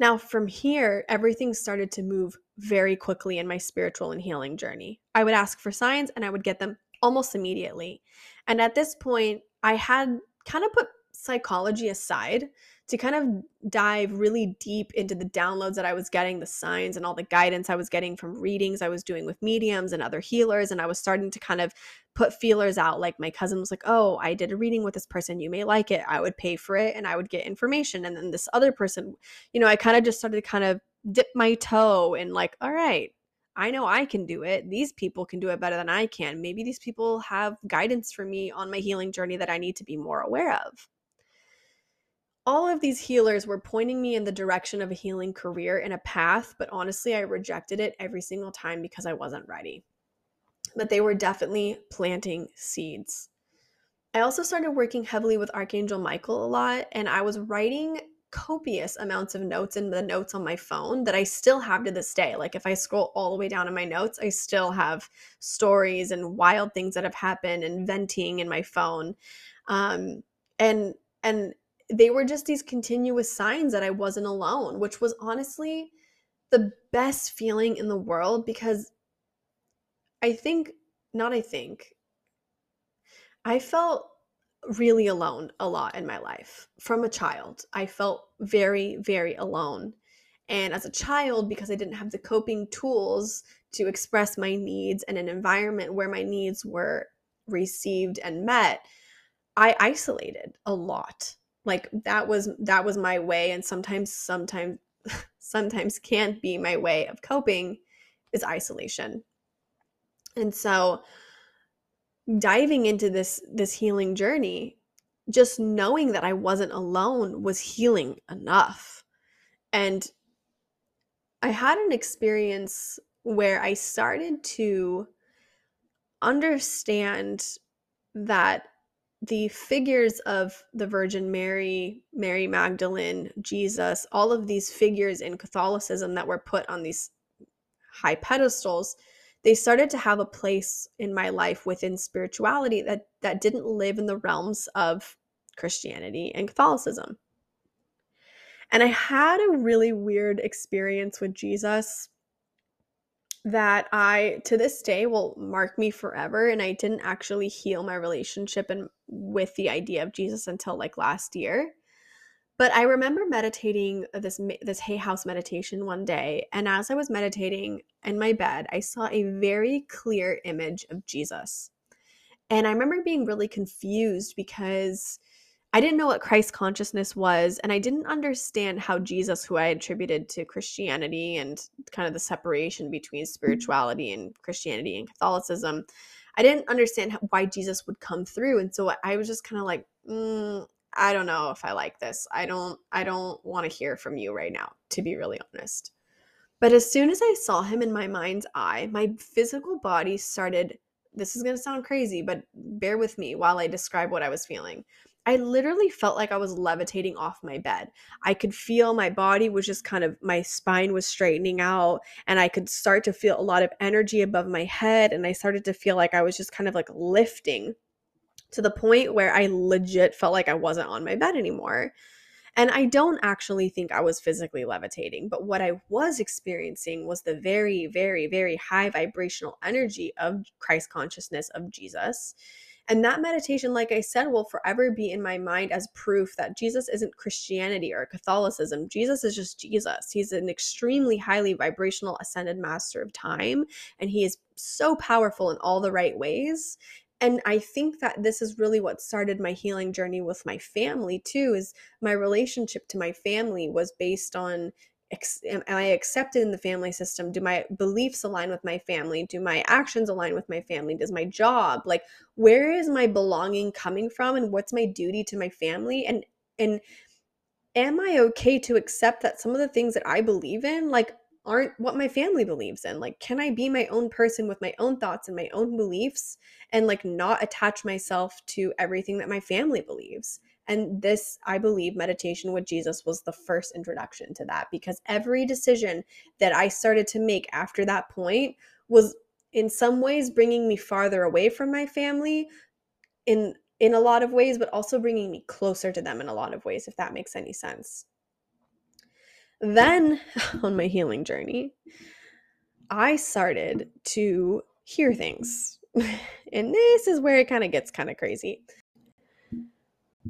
Now, from here, everything started to move very quickly in my spiritual and healing journey. I would ask for signs and I would get them almost immediately. And at this point, I had kind of put psychology aside to kind of dive really deep into the downloads that I was getting, the signs and all the guidance I was getting from readings I was doing with mediums and other healers. And I was starting to kind of put feelers out. Like my cousin was like, oh, I did a reading with this person. You may like it. I would pay for it and I would get information. And then this other person, you know, I kind of just started to kind of dip my toe in like, all right, I know I can do it. These people can do it better than I can. Maybe these people have guidance for me on my healing journey that I need to be more aware of. All of these healers were pointing me in the direction of a healing career and a path, but honestly, I rejected it every single time because I wasn't ready. But they were definitely planting seeds. I also started working heavily with Archangel Michael a lot, and I was writing copious amounts of notes in the notes on my phone that I still have to this day. Like if I scroll all the way down in my notes, I still have stories and wild things that have happened and venting in my phone. Um, and, and, They were just these continuous signs that I wasn't alone, which was honestly the best feeling in the world because I think, not I think, I felt really alone a lot in my life. From a child, I felt very, very alone. And as a child, because I didn't have the coping tools to express my needs in an environment where my needs were received and met, I isolated a lot. Like that was that was my way, and sometimes sometimes sometimes can't be my way of coping is isolation. And so diving into this this healing journey, just knowing that I wasn't alone was healing enough. And I had an experience where I started to understand that the figures of the Virgin Mary, Mary Magdalene, Jesus, all of these figures in Catholicism that were put on these high pedestals, they started to have a place in my life within spirituality that, that didn't live in the realms of Christianity and Catholicism. And I had a really weird experience with Jesus that I, to this day, will mark me forever. And I didn't actually heal my relationship and with the idea of Jesus until like last year. But I remember meditating this, this Hay House meditation one day. And as I was meditating in my bed, I saw a very clear image of Jesus. And I remember being really confused because I didn't know what Christ consciousness was, and I didn't understand how Jesus, who I attributed to Christianity and kind of the separation between spirituality and Christianity and Catholicism, I didn't understand how, why Jesus would come through. And so I was just kind of like, mm, I don't know if I like this. I don't, I don't want to hear from you right now, to be really honest. But as soon as I saw him in my mind's eye, my physical body started, this is going to sound crazy, but bear with me while I describe what I was feeling. I literally felt like I was levitating off my bed. I could feel my body was just kind of, my spine was straightening out, and I could start to feel a lot of energy above my head. And I started to feel like I was just kind of like lifting to the point where I legit felt like I wasn't on my bed anymore. And I don't actually think I was physically levitating, but what I was experiencing was the very, very, very high vibrational energy of Christ consciousness, of Jesus. And that meditation, like I said, will forever be in my mind as proof that Jesus isn't Christianity or Catholicism. Jesus is just Jesus. He's an extremely highly vibrational ascended master of time, and he is so powerful in all the right ways. And I think that this is really what started my healing journey with my family too, is my relationship to my family was based on, am I accepted in the family system? Do my beliefs align with my family? Do my actions align with my family? Does my job, like, where is my belonging coming from, and what's my duty to my family? And and am I okay to accept that some of the things that I believe in, like, aren't what my family believes in? Like, can I be my own person with my own thoughts and my own beliefs, and like not attach myself to everything that my family believes? And this, I believe, meditation with Jesus was the first introduction to that, because every decision that I started to make after that point was in some ways bringing me farther away from my family in, in a lot of ways, but also bringing me closer to them in a lot of ways, if that makes any sense. Then on my healing journey, I started to hear things. And this is where it kind of gets kind of crazy.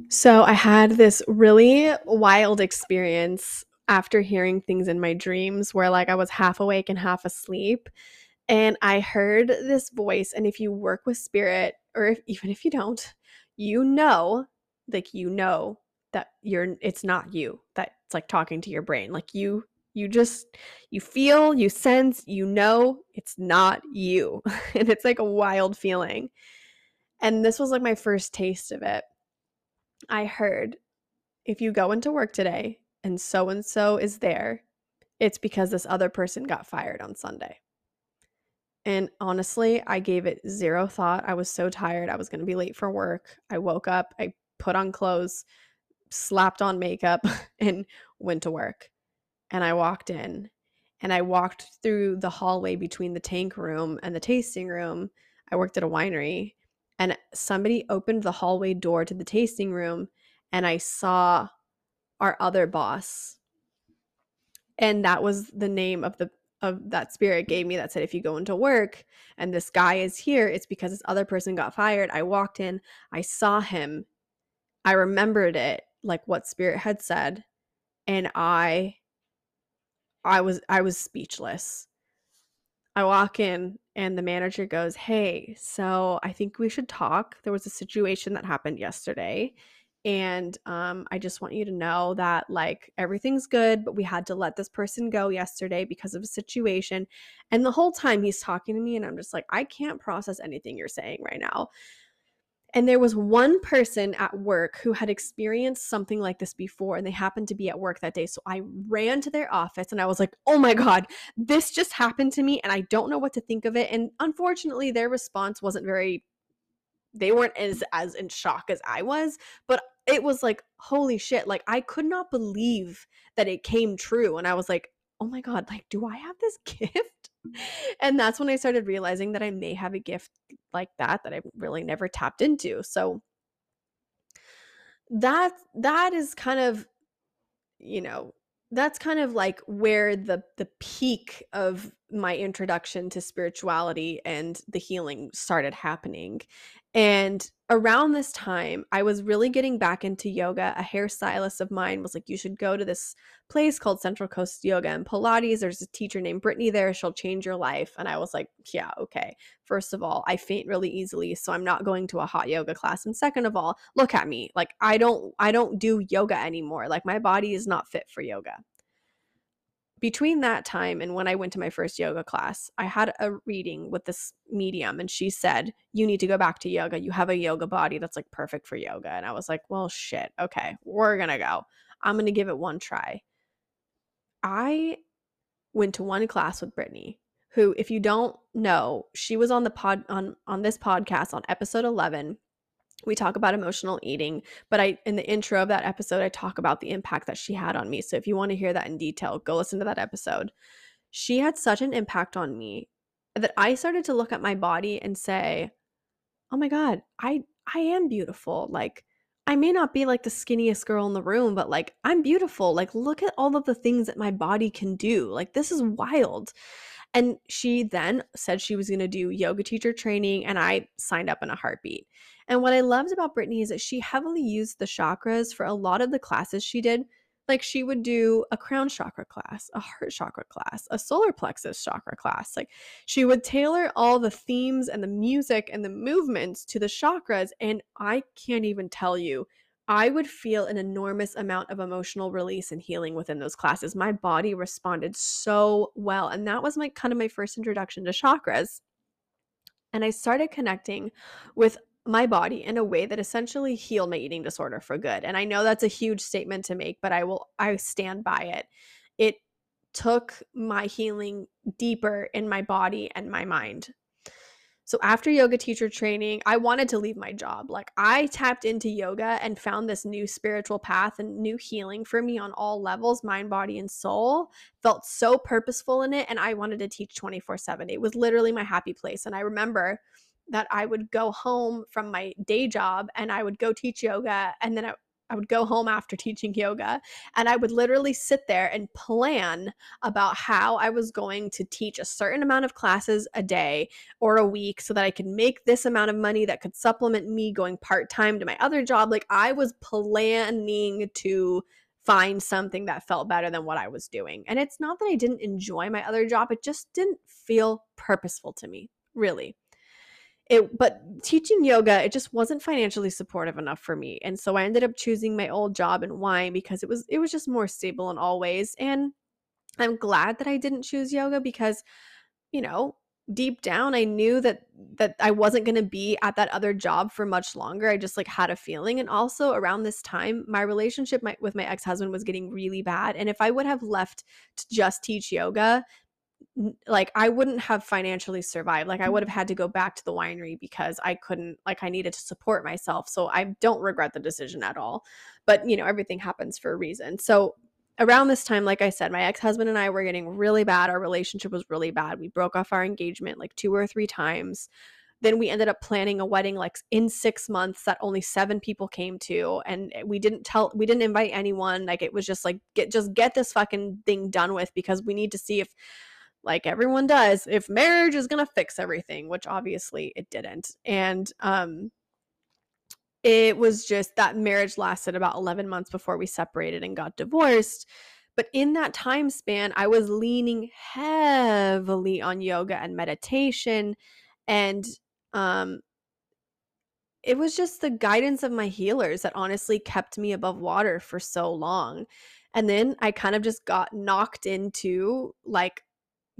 So I had this really wild experience after hearing things in my dreams where like I was half awake and half asleep. And I heard this voice. And if you work with spirit, or if, even if you don't, you know, like, you know that you're, it's not you that's like talking to your brain. Like you, you just, you feel, you sense, you know, it's not you. And it's like a wild feeling. And this was like my first taste of it. I heard, if you go into work today and so-and-so is there, it's because this other person got fired on Sunday. And honestly, I gave it zero thought. I was so tired. I was going to be late for work. I woke up, I put on clothes, slapped on makeup, and went to work. And I walked in, and I walked through the hallway between the tank room and the tasting room. I worked at a winery. And somebody opened the hallway door to the tasting room, and I saw our other boss. And that was the name of the of that spirit gave me that said, if you go into work and this guy is here, it's because this other person got fired. I walked in, I saw him, I remembered it, like what spirit had said, and I I was I was speechless. I walk in and the manager goes, hey, so I think we should talk. There was a situation that happened yesterday. And um, I just want you to know that like everything's good, but we had to let this person go yesterday because of a situation. And the whole time he's talking to me and I'm just like, I can't process anything you're saying right now. And there was one person at work who had experienced something like this before, and they happened to be at work that day. So I ran to their office and I was like, oh my God, this just happened to me and I don't know what to think of it. And unfortunately, their response wasn't very, they weren't as, as in shock as I was, but it was like, holy shit, like I could not believe that it came true. And I was like, oh my God, like, do I have this gift? And that's when I started realizing that I may have a gift like that that I've really never tapped into. So that that is kind of, you know, that's kind of like where the the peak of my introduction to spirituality and the healing started happening. And around this time, I was really getting back into yoga. A hairstylist of mine was like, you should go to this place called Central Coast Yoga and Pilates. There's a teacher named Brittany there. She'll change your life. And I was like, yeah, okay. First of all, I faint really easily, so I'm not going to a hot yoga class. And second of all, look at me. Like I don't, I don't do yoga anymore. Like my body is not fit for yoga. Between that time and when I went to my first yoga class, I had a reading with this medium and she said, you need to go back to yoga. You have a yoga body that's like perfect for yoga. And I was like, well, shit. Okay, we're going to go. I'm going to give it one try. I went to one class with Brittany, who, if you don't know, she was on the pod on, on this podcast on episode eleven. We talk about emotional eating, but I, in the intro of that episode, I talk about the impact that she had on me. So if you want to hear that in detail, go listen to that episode. She had such an impact on me that I started to look at my body and say, oh my God, I, I am beautiful. Like I may not be like the skinniest girl in the room, but like, I'm beautiful. Like, look at all of the things that my body can do. Like, this is wild. And she then said she was going to do yoga teacher training, and I signed up in a heartbeat. And what I loved about Brittany is that she heavily used the chakras for a lot of the classes she did. Like she would do a crown chakra class, a heart chakra class, a solar plexus chakra class. Like she would tailor all the themes and the music and the movements to the chakras. And I can't even tell you, I would feel an enormous amount of emotional release and healing within those classes. My body responded so well. And that was my kind of my first introduction to chakras. And I started connecting with my body in a way that essentially healed my eating disorder for good. And I know that's a huge statement to make, but I will, I stand by it. It took my healing deeper in my body and my mind. So after yoga teacher training, I wanted to leave my job. Like I tapped into yoga and found this new spiritual path and new healing for me on all levels, mind, body, and soul. Felt so purposeful in it. And I wanted to teach twenty-four seven. It was literally my happy place. And I remember that I would go home from my day job and I would go teach yoga. And then I, I would go home after teaching yoga, and I would literally sit there and plan about how I was going to teach a certain amount of classes a day or a week so that I could make this amount of money that could supplement me going part-time to my other job. Like, I was planning to find something that felt better than what I was doing. And it's not that I didn't enjoy my other job. It just didn't feel purposeful to me, really. It, but teaching yoga, it just wasn't financially supportive enough for me. And so I ended up choosing my old job. And why? Because it was it was just more stable in all ways. And I'm glad that I didn't choose yoga because, you know, deep down, I knew that that I wasn't going to be at that other job for much longer. I just like had a feeling. And also around this time, my relationship my, with my ex-husband was getting really bad. And if I would have left to just teach yoga, like I wouldn't have financially survived. Like I would have had to go back to the winery because I couldn't, like I needed to support myself. So I don't regret the decision at all, but you know, everything happens for a reason. So around this time, like I said, my ex-husband and I were getting really bad. Our relationship was really bad. We broke off our engagement like two or three times. Then we ended up planning a wedding like in six months that only seven people came to. And we didn't tell, we didn't invite anyone. Like it was just like, get, just get this fucking thing done with because we need to see if, like everyone does, if marriage is going to fix everything, which obviously it didn't. And um, it was just that marriage lasted about eleven months before we separated and got divorced. But in that time span, I was leaning heavily on yoga and meditation. And um, it was just the guidance of my healers that honestly kept me above water for so long. And then I kind of just got knocked into like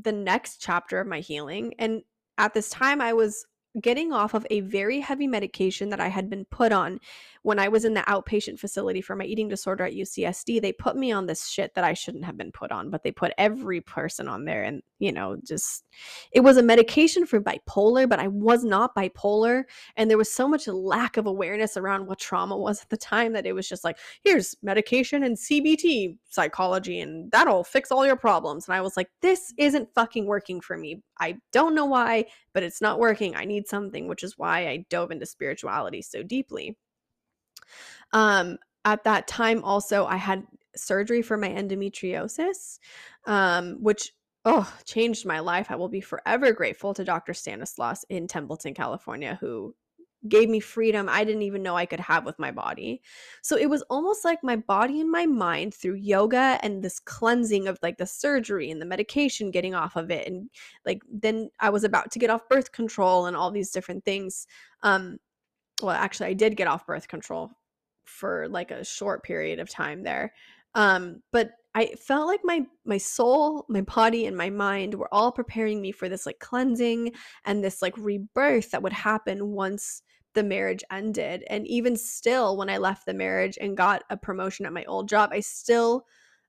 the next chapter of my healing. And at this time, I was getting off of a very heavy medication that I had been put on when I was in the outpatient facility for my eating disorder at U C S D. They put me on this shit that I shouldn't have been put on, but they put every person on there. And, you know, just it was a medication for bipolar, but I was not bipolar. And there was so much lack of awareness around what trauma was at the time that it was just like, here's medication and C B T psychology, and that'll fix all your problems. And I was like, this isn't fucking working for me. I don't know why, but it's not working. I need something, which is why I dove into spirituality so deeply. Um, at that time also, I had surgery for my endometriosis, um, which, oh, changed my life. I will be forever grateful to Doctor Stanislaus in Templeton, California, who gave me freedom I didn't even know I could have with my body. So it was almost like my body and my mind through yoga and this cleansing of like the surgery and the medication, getting off of it. And like, then I was about to get off birth control and all these different things. Um, well, actually I did get off birth control for like a short period of time there. Um, but I felt like my my soul, my body, and my mind were all preparing me for this like cleansing and this like rebirth that would happen once the marriage ended. And even still, when I left the marriage and got a promotion at my old job, I still,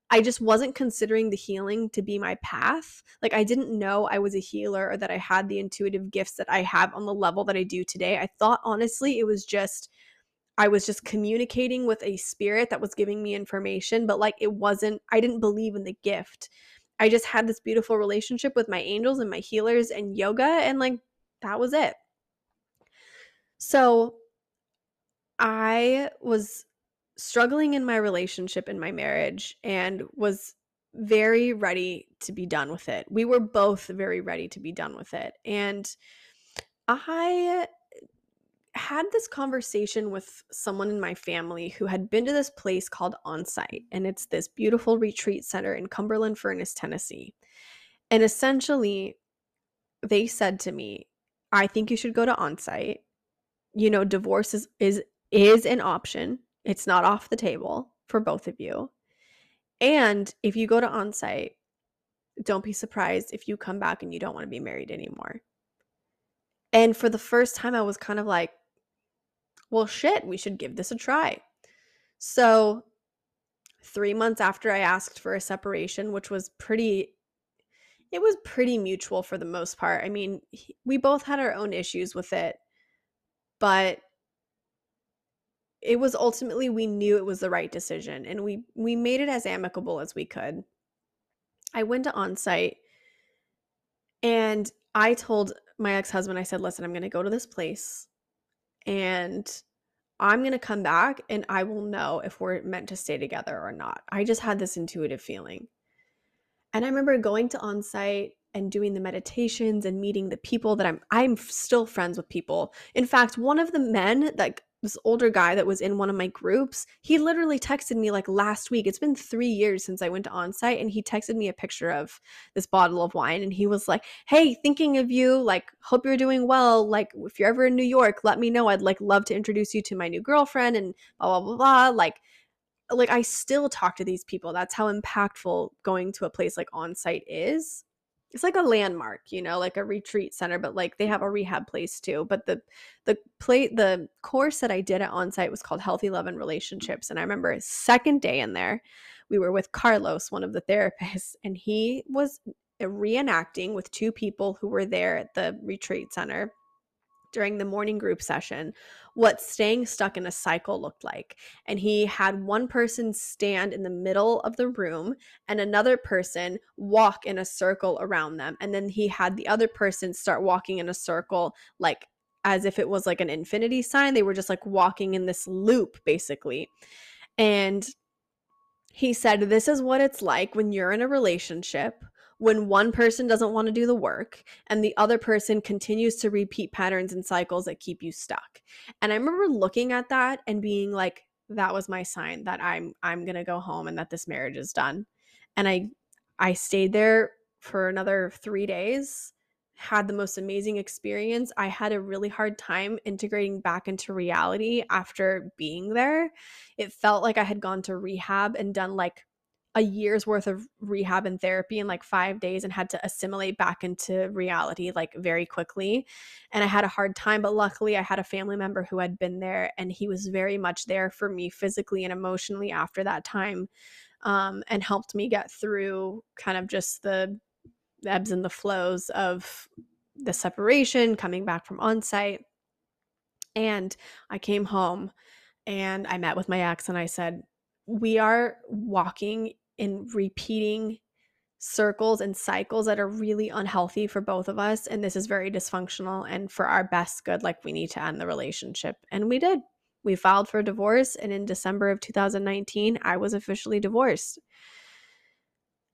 I just wasn't considering the healing to be my path. Like I didn't know I was a healer or that I had the intuitive gifts that I have on the level that I do today. I thought honestly it was just, I was just communicating with a spirit that was giving me information, but like it wasn't, I didn't believe in the gift. I just had this beautiful relationship with my angels and my healers and yoga, and like that was it. So I was struggling in my relationship, in my marriage, and was very ready to be done with it. We were both very ready to be done with it. And I had this conversation with someone in my family who had been to this place called Onsite, and it's this beautiful retreat center in Cumberland Furnace, Tennessee. And essentially, they said to me, I think you should go to Onsite. You know, divorce is is is an option. It's not off the table for both of you. And if you go to Onsite, don't be surprised if you come back and you don't want to be married anymore. And for the first time, I was kind of like, well, shit, we should give this a try. So three months after I asked for a separation, which was pretty, it was pretty mutual for the most part. I mean, he, we both had our own issues with it, but it was ultimately, we knew it was the right decision, and we, we made it as amicable as we could. I went to Onsite and I told my ex-husband, I said, listen, I'm going to go to this place, and I'm going to come back and I will know if we're meant to stay together or not. I just had this intuitive feeling. And I remember going to Onsite and doing the meditations and meeting the people that I'm, I'm still friends with people. In fact, one of the men, that this older guy that was in one of my groups, he literally texted me like last week. It's been three years since I went to Onsite, and he texted me a picture of this bottle of wine. And he was like, hey, thinking of you, like, hope you're doing well. Like, if you're ever in New York, let me know. I'd like love to introduce you to my new girlfriend and blah, blah, blah, blah. Like, like I still talk to these people. That's how impactful going to a place like Onsite is. It's like a landmark, you know, like a retreat center, but like they have a rehab place too. But the the play, the course that I did at Onsite was called Healthy Love and Relationships. And I remember his second day in there, we were with Carlos, one of the therapists, and he was reenacting with two people who were there at the retreat center during the morning group session what staying stuck in a cycle looked like. And he had one person stand in the middle of the room and another person walk in a circle around them. And then he had the other person start walking in a circle, like as if it was like an infinity sign. They were just like walking in this loop, basically. And he said, this is what it's like when you're in a relationship when one person doesn't want to do the work and the other person continues to repeat patterns and cycles that keep you stuck. And I remember looking at that and being like, that was my sign that I'm I'm going to go home and that this marriage is done. And I I stayed there for another three days, had the most amazing experience. I had a really hard time integrating back into reality after being there. It felt like I had gone to rehab and done like a year's worth of rehab and therapy in like five days and had to assimilate back into reality like very quickly. And I had a hard time, but luckily I had a family member who had been there, and he was very much there for me physically and emotionally after that time, um, and helped me get through kind of just the ebbs and the flows of the separation, coming back from Onsite. And I came home and I met with my ex and I said, we are walking and repeating circles and cycles that are really unhealthy for both of us, and this is very dysfunctional, and for our best good, like, we need to end the relationship. And we did. We filed for a divorce, and in December of two thousand nineteen, I was officially divorced.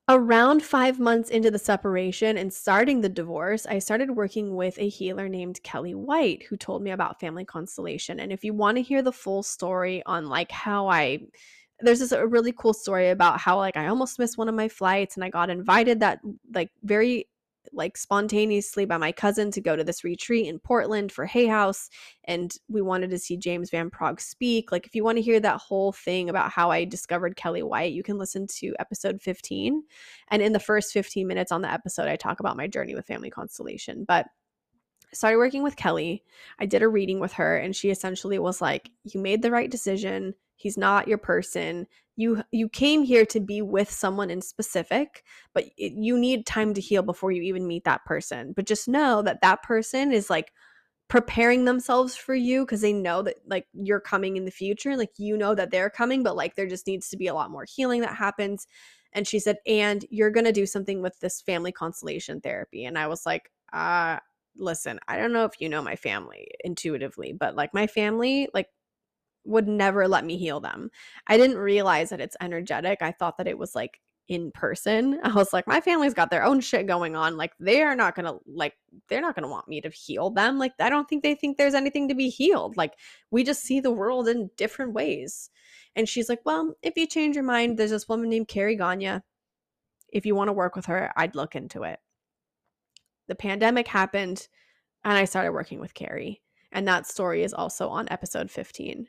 Around five months into the separation and starting the divorce, I started working with a healer named Kelly White, who told me about family constellation. And if you want to hear the full story on like how I There's this a really cool story about how like I almost missed one of my flights, and I got invited that like very like spontaneously by my cousin to go to this retreat in Portland for Hay House, and we wanted to see James Van Praagh speak. Like, if you want to hear that whole thing about how I discovered Kelly White, you can listen to episode fifteen, and in the first fifteen minutes on the episode I talk about my journey with family constellation. But I started working with Kelly. I did a reading with her, and she essentially was like, you made the right decision. He's not your person. You you came here to be with someone in specific, but it, you need time to heal before you even meet that person. But just know that that person is like preparing themselves for you because they know that like you're coming in the future. Like, you know that they're coming, but like there just needs to be a lot more healing that happens. And she said, and you're going to do something with this family constellation therapy. And I was like, uh, listen, I don't know if you know my family intuitively, but like my family, like, would never let me heal them. I didn't realize that it's energetic. I thought that it was like in person. I was like, my family's got their own shit going on. Like, they are not gonna like, they're not gonna want me to heal them. Like, I don't think they think there's anything to be healed. Like, we just see the world in different ways. And she's like, well, if you change your mind, there's this woman named Carrie Gagne. If you want to work with her, I'd look into it. The pandemic happened, and I started working with Carrie. And that story is also on episode fifteen.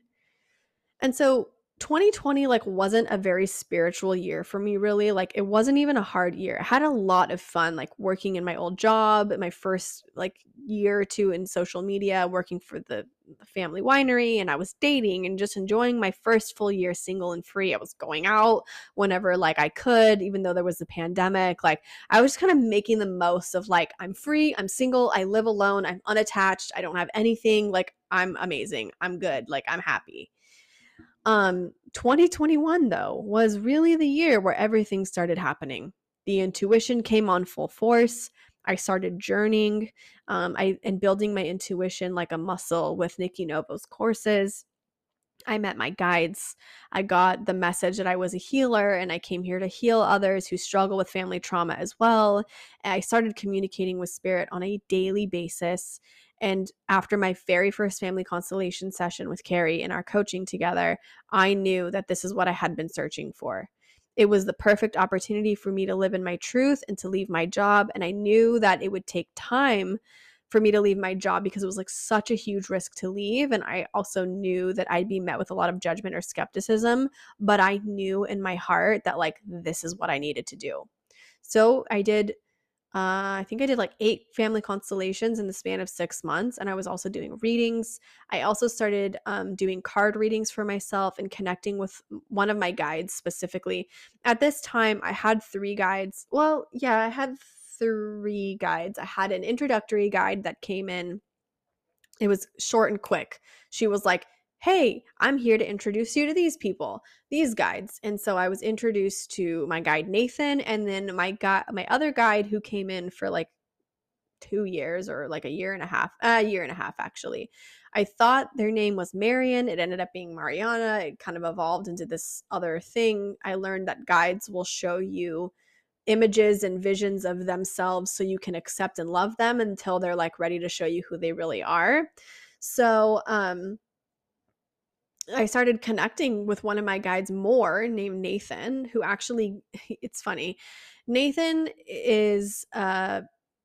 And so twenty twenty like wasn't a very spiritual year for me, really. Like, it wasn't even a hard year. I had a lot of fun, like working in my old job, my first like year or two in social media, working for the family winery, and I was dating and just enjoying my first full year single and free. I was going out whenever like I could, even though there was the pandemic. Like, I was kind of making the most of like, I'm free, I'm single, I live alone, I'm unattached, I don't have anything, like I'm amazing, I'm good, like I'm happy. Um, twenty twenty-one, though, was really the year where everything started happening. The intuition came on full force. I started journeying um, I, and building my intuition like a muscle with Nikki Novo's courses. I met my guides. I got the message that I was a healer and I came here to heal others who struggle with family trauma as well. And I started communicating with spirit on a daily basis. And after my very first family constellation session with Carrie and our coaching together, I knew that this is what I had been searching for. It was the perfect opportunity for me to live in my truth and to leave my job. And I knew that it would take time for me to leave my job because it was like such a huge risk to leave. And I also knew that I'd be met with a lot of judgment or skepticism, but I knew in my heart that like, this is what I needed to do. So I did, uh, I think I did like eight family constellations in the span of six months. And I was also doing readings. I also started um, doing card readings for myself and connecting with one of my guides specifically. At this time, I had three guides. Well, yeah, I had three. three guides. I had an introductory guide that came in. It was short and quick. She was like, hey, I'm here to introduce you to these people, these guides. And so I was introduced to my guide, Nathan, and then my guy, my other guide who came in for like two years or like a year and a half, a year and a half, actually. I thought their name was Marianne. It ended up being Mariana. It kind of evolved into this other thing. I learned that guides will show you images and visions of themselves so you can accept and love them until they're like ready to show you who they really are. So um, I started connecting with one of my guides more named Nathan, who actually, it's funny. Nathan is, uh,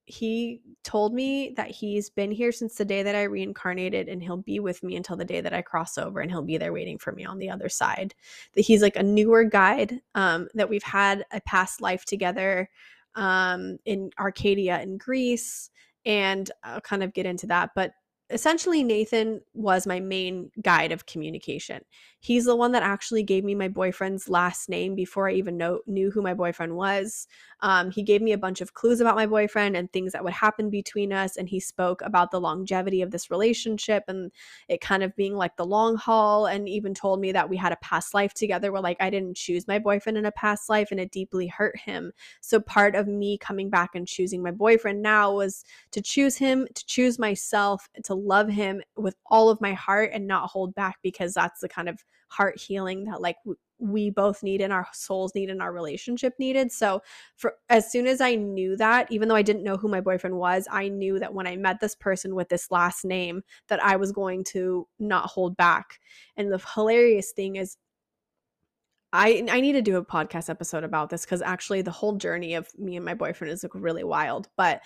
he told me that he's been here since the day that I reincarnated and he'll be with me until the day that I cross over and he'll be there waiting for me on the other side. That he's like a newer guide, um, that we've had a past life together um, in Arcadia in Greece, and I'll kind of get into that. But essentially, Nathan was my main guide of communication. He's the one that actually gave me my boyfriend's last name before I even know, knew who my boyfriend was. Um, he gave me a bunch of clues about my boyfriend and things that would happen between us. And he spoke about the longevity of this relationship and it kind of being like the long haul, and even told me that we had a past life together where like I didn't choose my boyfriend in a past life and it deeply hurt him. So part of me coming back and choosing my boyfriend now was to choose him, to choose myself, to love him with all of my heart and not hold back, because that's the kind of heart healing that like w- we both need and our souls need and our relationship needed. So for as soon as I knew that, even though I didn't know who my boyfriend was, I knew that when I met this person with this last name that I was going to not hold back. And the hilarious thing is, I, I need to do a podcast episode about this, because actually the whole journey of me and my boyfriend is like really wild. But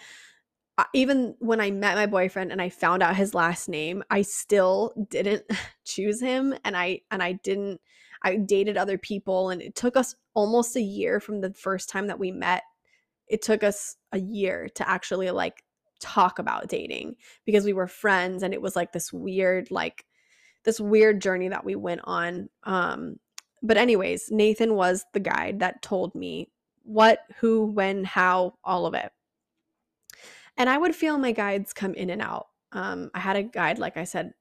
even when I met my boyfriend and I found out his last name, I still didn't choose him. And I, and I didn't, I dated other people, and it took us almost a year from the first time that we met. It took us a year to actually like talk about dating, because we were friends. And it was like this weird, like this weird journey that we went on. Um, but anyways, Nathan was the guide that told me what, who, when, how, all of it. And I would feel my guides come in and out. Um, I had a guide, like I said,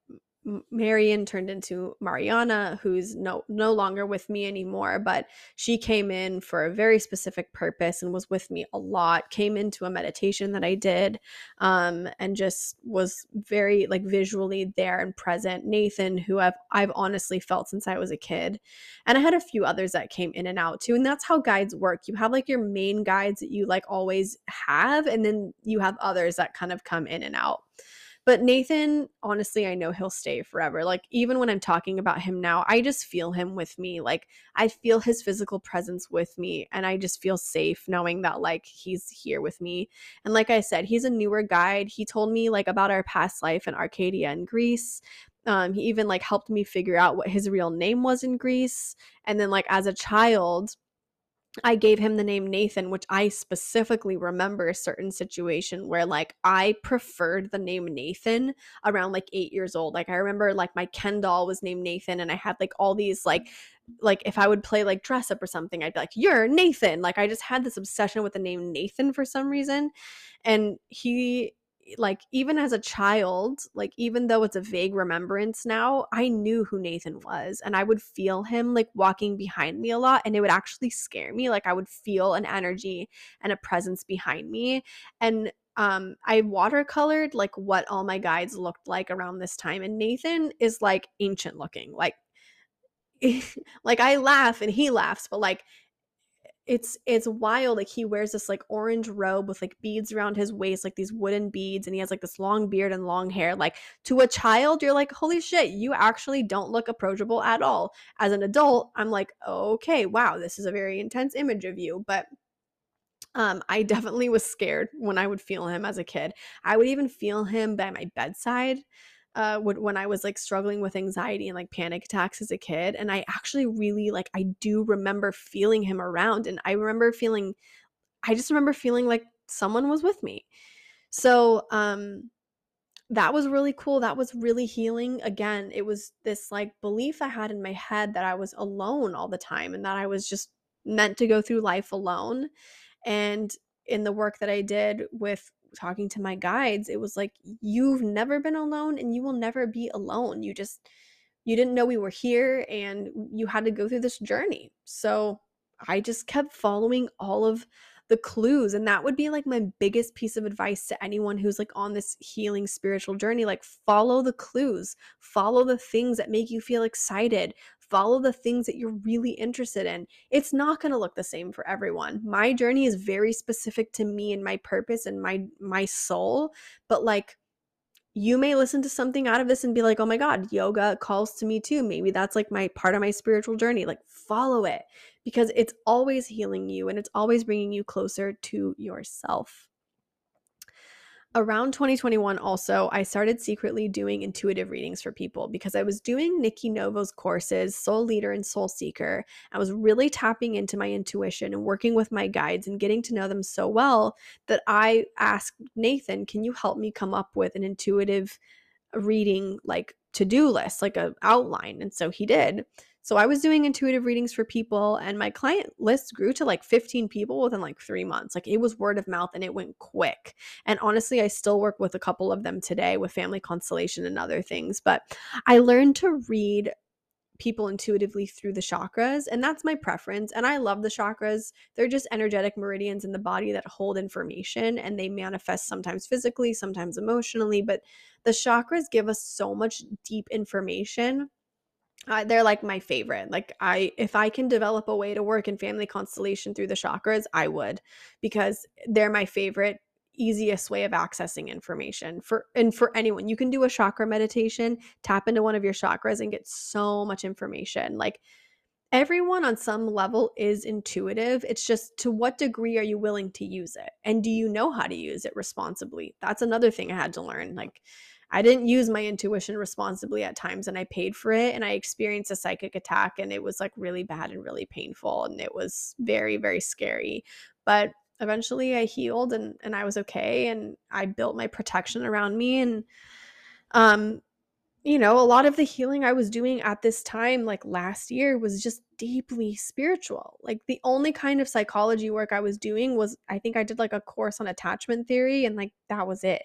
Marian turned into Mariana, who's no, no longer with me anymore, but she came in for a very specific purpose and was with me a lot, came into a meditation that I did, um, and just was very like visually there and present. Nathan, who I've, I've honestly felt since I was a kid. And I had a few others that came in and out too. And that's how guides work. You have like your main guides that you like always have, and then you have others that kind of come in and out. But Nathan, honestly, I know he'll stay forever. Like, even when I'm talking about him now, I just feel him with me. Like, I feel his physical presence with me, and I just feel safe knowing that, like, he's here with me. And like I said, he's a newer guide. He told me, like, about our past life in Arcadia in Greece. Um, he even, like, helped me figure out what his real name was in Greece. And then, like, as a child, I gave him the name Nathan, which I specifically remember a certain situation where like I preferred the name Nathan around like eight years old. Like I remember like my Ken doll was named Nathan, and I had like all these like, like if I would play like dress up or something, I'd be like, you're Nathan. Like I just had this obsession with the name Nathan for some reason. And he like, even as a child, like even though it's a vague remembrance now, I knew who Nathan was, and I would feel him like walking behind me a lot, and it would actually scare me. Like I would feel an energy and a presence behind me. And um, I watercolored like what all my guides looked like around this time. And Nathan is like ancient looking, like like I laugh and he laughs, but like it's it's wild. Like he wears this like orange robe with like beads around his waist, like these wooden beads, and he has like this long beard and long hair. Like to a child, you're like, holy shit, you actually don't look approachable at all. As an adult, I'm like, okay, wow, this is a very intense image of you. But Um, I definitely was scared when I would feel him as a kid. I would even feel him by my bedside uh, would, when I was like struggling with anxiety and like panic attacks as a kid. And I actually really like, I do remember feeling him around, and I remember feeling, I just remember feeling like someone was with me. So um, that was really cool. That was really healing. Again, it was this like belief I had in my head that I was alone all the time and that I was just meant to go through life alone. And in the work that I did with talking to my guides, it was like, you've never been alone and you will never be alone. You just, you didn't know we were here and you had to go through this journey. So I just kept following all of the clues. And that would be like my biggest piece of advice to anyone who's like on this healing spiritual journey. Like follow the clues, follow the things that make you feel excited, follow the things that you're really interested in. It's not going to look the same for everyone. My journey is very specific to me and my purpose and my my soul. But like you may listen to something out of this and be like, oh my God, yoga calls to me too. Maybe that's like my part of my spiritual journey. Like follow it, because it's always healing you and it's always bringing you closer to yourself. Around twenty twenty-one also, I started secretly doing intuitive readings for people because I was doing Nikki Novo's courses, Soul Leader and Soul Seeker. I was really tapping into my intuition and working with my guides and getting to know them so well that I asked Nathan, can you help me come up with an intuitive reading like to-do list, like an outline? And so he did. So I was doing intuitive readings for people, and my client list grew to like fifteen people within like three months. Like it was word of mouth and it went quick. And honestly, I still work with a couple of them today with family constellation and other things. But I learned to read people intuitively through the chakras, and that's my preference. And I love the chakras. They're just energetic meridians in the body that hold information, and they manifest sometimes physically, sometimes emotionally. But the chakras give us so much deep information. Uh, they're like my favorite. Like I, if I can develop a way to work in family constellation through the chakras, I would, because they're my favorite, easiest way of accessing information for, and for anyone. You can do a chakra meditation, tap into one of your chakras and get so much information. Like everyone on some level is intuitive. It's just to what degree are you willing to use it? And do you know how to use it responsibly? That's another thing I had to learn. Like I didn't use my intuition responsibly at times, and I paid for it, and I experienced a psychic attack, and it was like really bad and really painful, and it was very, very scary. But eventually I healed, and, and I was okay, and I built my protection around me. And, um, you know, a lot of the healing I was doing at this time, like last year, was just deeply spiritual. Like the only kind of psychology work I was doing was, I think I did like a course on attachment theory, and like that was it.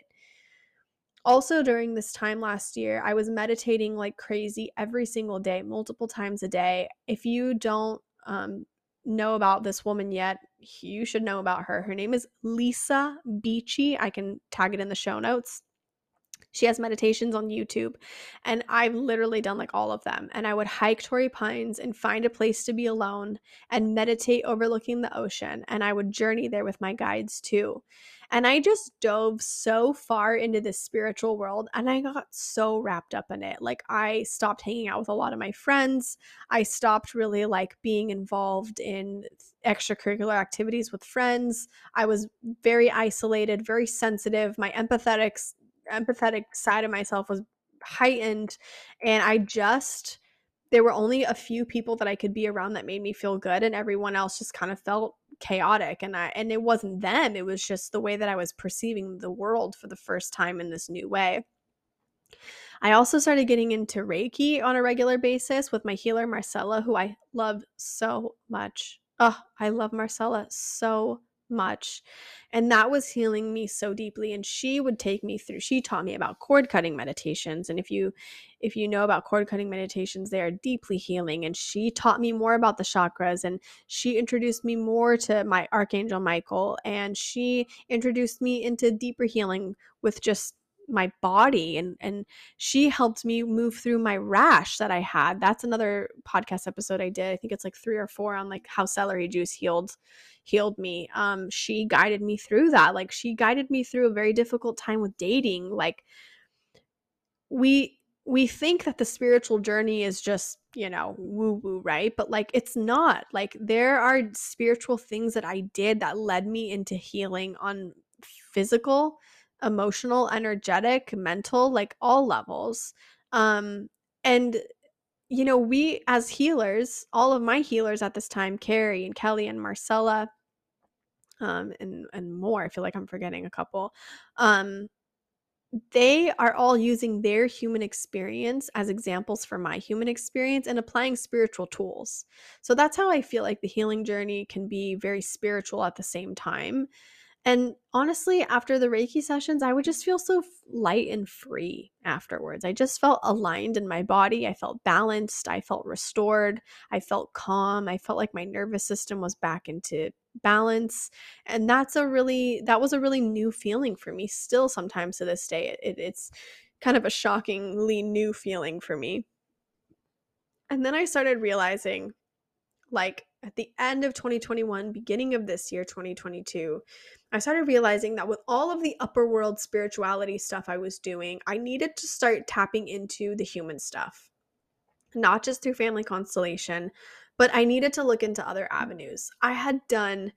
Also, during this time last year, I was meditating like crazy every single day, multiple times a day. If you don't um, know about this woman yet, you should know about her. Her name is Lisa Beachy. I can tag it in the show notes. She has meditations on YouTube, and I've literally done like all of them. And I would hike Torrey Pines and find a place to be alone and meditate overlooking the ocean. And I would journey there with my guides too. And I just dove so far into this spiritual world, and I got so wrapped up in it. Like I stopped hanging out with a lot of my friends. I stopped really like being involved in extracurricular activities with friends. I was very isolated, very sensitive. My empathetic empathetic side of myself was heightened, and I just, there were only a few people that I could be around that made me feel good, and everyone else just kind of felt chaotic. And I, and it wasn't them, it was just the way that I was perceiving the world for the first time in this new way. I also started getting into Reiki on a regular basis with my healer Marcella, who I love so much. Oh, I love Marcella so much. And that was healing me so deeply. And she would take me through, she taught me about cord cutting meditations. And if you if you know about cord cutting meditations, they are deeply healing. And she taught me more about the chakras, and she introduced me more to my Archangel Michael, and she introduced me into deeper healing with just my body, and and she helped me move through my rash that I had. That's another podcast episode I did. I think it's like three or four on like how celery juice healed healed me. Um, she guided me through that. Like she guided me through a very difficult time with dating. Like we we think that the spiritual journey is just, you know, woo-woo, right? But like it's not. Like there are spiritual things that I did that led me into healing on physical, emotional, energetic, mental, like all levels. Um, and, you know, we as healers, all of my healers at this time, Carrie and Kelly and Marcella, um, and, and more, I feel like I'm forgetting a couple, um, they are all using their human experience as examples for my human experience and applying spiritual tools. So that's how I feel like the healing journey can be very spiritual at the same time. And honestly, after the Reiki sessions, I would just feel so light and free afterwards. I just felt aligned in my body. I felt balanced. I felt restored. I felt calm. I felt like my nervous system was back into balance. And that's a really, that was a really new feeling for me. Still, sometimes to this day, it, it, it's kind of a shockingly new feeling for me. And then I started realizing, like, at the end of twenty twenty-one, beginning of this year, twenty twenty-two, I started realizing that with all of the upper world spirituality stuff I was doing, I needed to start tapping into the human stuff, not just through family constellation, but I needed to look into other avenues. I had done,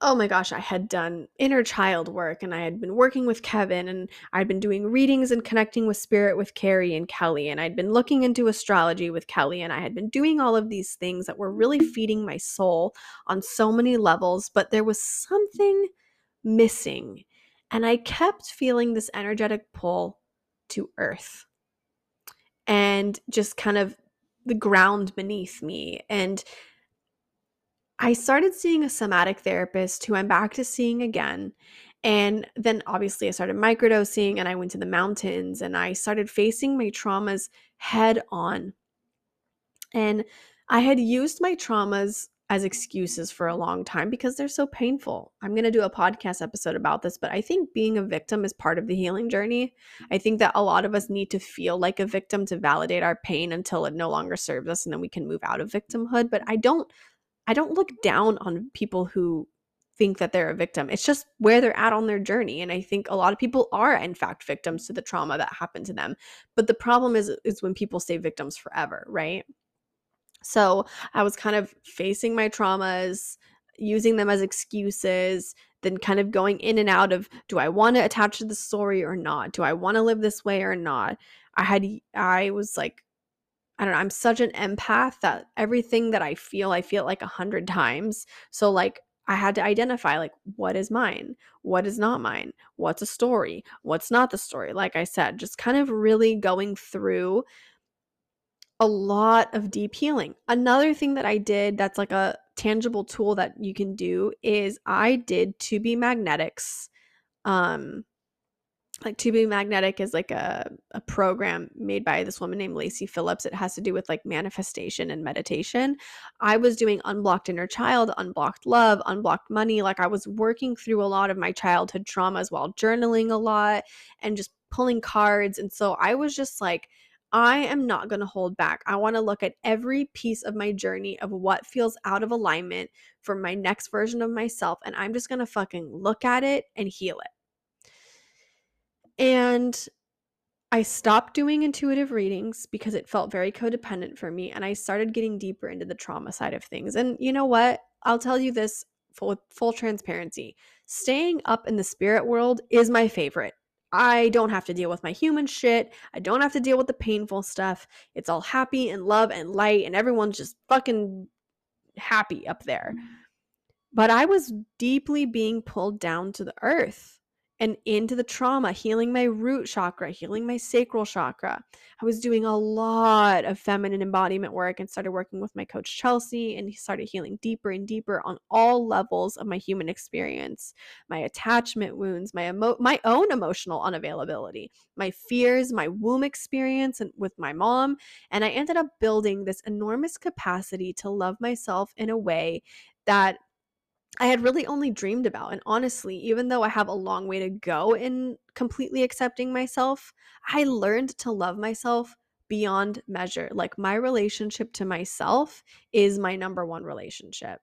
oh my gosh, I had done inner child work, and I had been working with Kevin, and I'd been doing readings and connecting with spirit with Carrie and Kelly, and I'd been looking into astrology with Kelly, and I had been doing all of these things that were really feeding my soul on so many levels, but there was something missing, and I kept feeling this energetic pull to earth and just kind of the ground beneath me. And I started seeing a somatic therapist who I'm back to seeing again. And then obviously I started microdosing, and I went to the mountains, and I started facing my traumas head on. And I had used my traumas as excuses for a long time because they're so painful. I'm going to do a podcast episode about this, but I think being a victim is part of the healing journey. I think that a lot of us need to feel like a victim to validate our pain until it no longer serves us, and then we can move out of victimhood. But I don't I don't look down on people who think that they're a victim. It's just where they're at on their journey. And I think a lot of people are, in fact, victims to the trauma that happened to them. But the problem is, is when people stay victims forever, right? So I was kind of facing my traumas, using them as excuses, then kind of going in and out of, do I want to attach to the story or not? Do I want to live this way or not? I had, I was like, I don't know, I'm such an empath that everything that I feel, I feel like a hundred times. So like I had to identify, like, what is mine? What is not mine? What's a story? What's not the story? Like I said, just kind of really going through a lot of deep healing. Another thing that I did that's like a tangible tool that you can do is I did To Be Magnetics. Um, Like To Be Magnetic is like a, a program made by this woman named Lacey Phillips. It has to do with like manifestation and meditation. I was doing unblocked inner child, unblocked love, unblocked money. Like I was working through a lot of my childhood traumas while journaling a lot and just pulling cards. And so I was just like, I am not going to hold back. I want to look at every piece of my journey of what feels out of alignment for my next version of myself. And I'm just going to fucking look at it and heal it. And I stopped doing intuitive readings because it felt very codependent for me, and I started getting deeper into the trauma side of things. And you know what? I'll tell you this with full transparency. Staying up in the spirit world is my favorite. I don't have to deal with my human shit. I don't have to deal with the painful stuff. It's all happy and love and light, and everyone's just fucking happy up there. But I was deeply being pulled down to the earth and into the trauma, healing my root chakra, healing my sacral chakra. I was doing a lot of feminine embodiment work and started working with my coach Chelsea, and he started healing deeper and deeper on all levels of my human experience, my attachment wounds, my emo- my own emotional unavailability, my fears, my womb experience and with my mom. And I ended up building this enormous capacity to love myself in a way that I had really only dreamed about. And honestly, even though I have a long way to go in completely accepting myself, I learned to love myself beyond measure. Like, my relationship to myself is my number one relationship.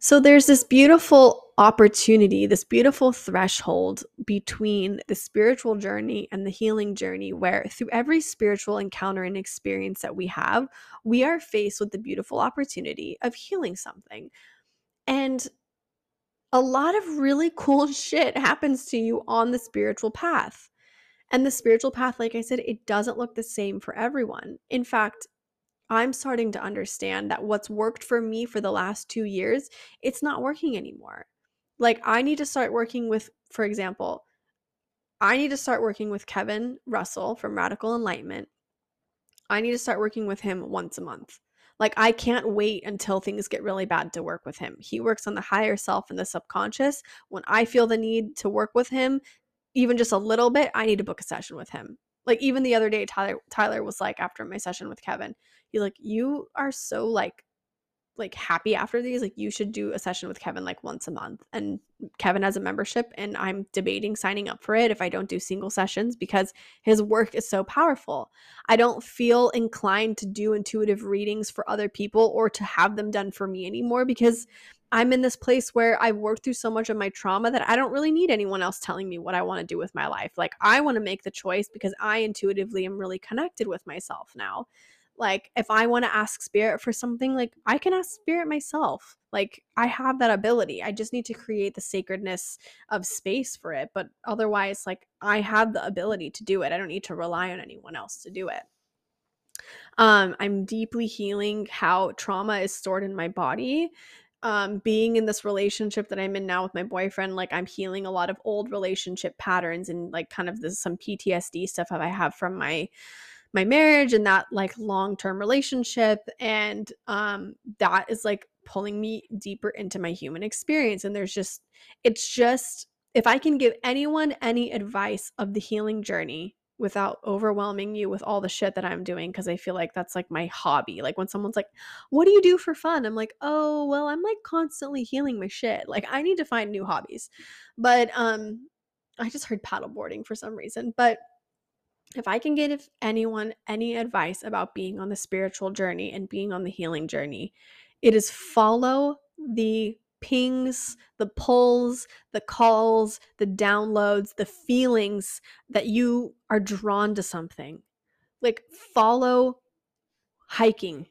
So there's this beautiful opportunity, this beautiful threshold between the spiritual journey and the healing journey, where through every spiritual encounter and experience that we have, we are faced with the beautiful opportunity of healing something. And a lot of really cool shit happens to you on the spiritual path. And the spiritual path, like I said, it doesn't look the same for everyone. In fact, I'm starting to understand that what's worked for me for the last two years, it's not working anymore. Like, I need to start working with, for example, I need to start working with Kevin Russell from Radical Enlightenment. I need to start working with him once a month. Like, I can't wait until things get really bad to work with him. He works on the higher self and the subconscious. When I feel the need to work with him, even just a little bit, I need to book a session with him. Like, even the other day, Tyler, Tyler was like, after my session with Kevin, he's like, you are so like, like happy after these. Like, you should do a session with Kevin like once a month. And Kevin has a membership, and I'm debating signing up for it if I don't do single sessions, because his work is so powerful. I don't feel inclined to do intuitive readings for other people or to have them done for me anymore, because I'm in this place where I've worked through so much of my trauma that I don't really need anyone else telling me what I want to do with my life. Like, I want to make the choice because I intuitively am really connected with myself now. Like, if I want to ask spirit for something, like, I can ask spirit myself. Like, I have that ability. I just need to create the sacredness of space for it. But otherwise, like, I have the ability to do it. I don't need to rely on anyone else to do it. Um, I'm deeply healing how trauma is stored in my body. Um, being in this relationship that I'm in now with my boyfriend, like, I'm healing a lot of old relationship patterns and like kind of this, some P T S D stuff that I have from my my marriage and that like long-term relationship. And um, that is like pulling me deeper into my human experience. And there's just, it's just, if I can give anyone any advice of the healing journey without overwhelming you with all the shit that I'm doing, because I feel like that's like my hobby. Like, when someone's like, what do you do for fun? I'm like, oh, well, I'm like constantly healing my shit. Like, I need to find new hobbies. But um, I just heard paddleboarding for some reason. But if I can give anyone any advice about being on the spiritual journey and being on the healing journey, it is follow the pings, the pulls, the calls, the downloads, the feelings that you are drawn to something. Like, follow hiking.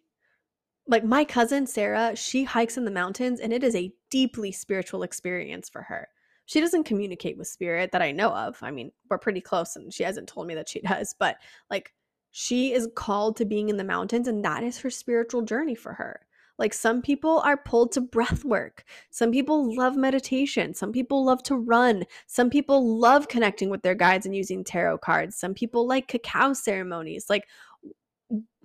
Like, my cousin Sarah, she hikes in the mountains, and it is a deeply spiritual experience for her. She doesn't communicate with spirit that I know of. I mean, we're pretty close, and she hasn't told me that she does, but like, she is called to being in the mountains, and that is her spiritual journey for her. Like, some people are pulled to breath work. Some people love meditation. Some people love to run. Some people love connecting with their guides and using tarot cards. Some people like cacao ceremonies. Like,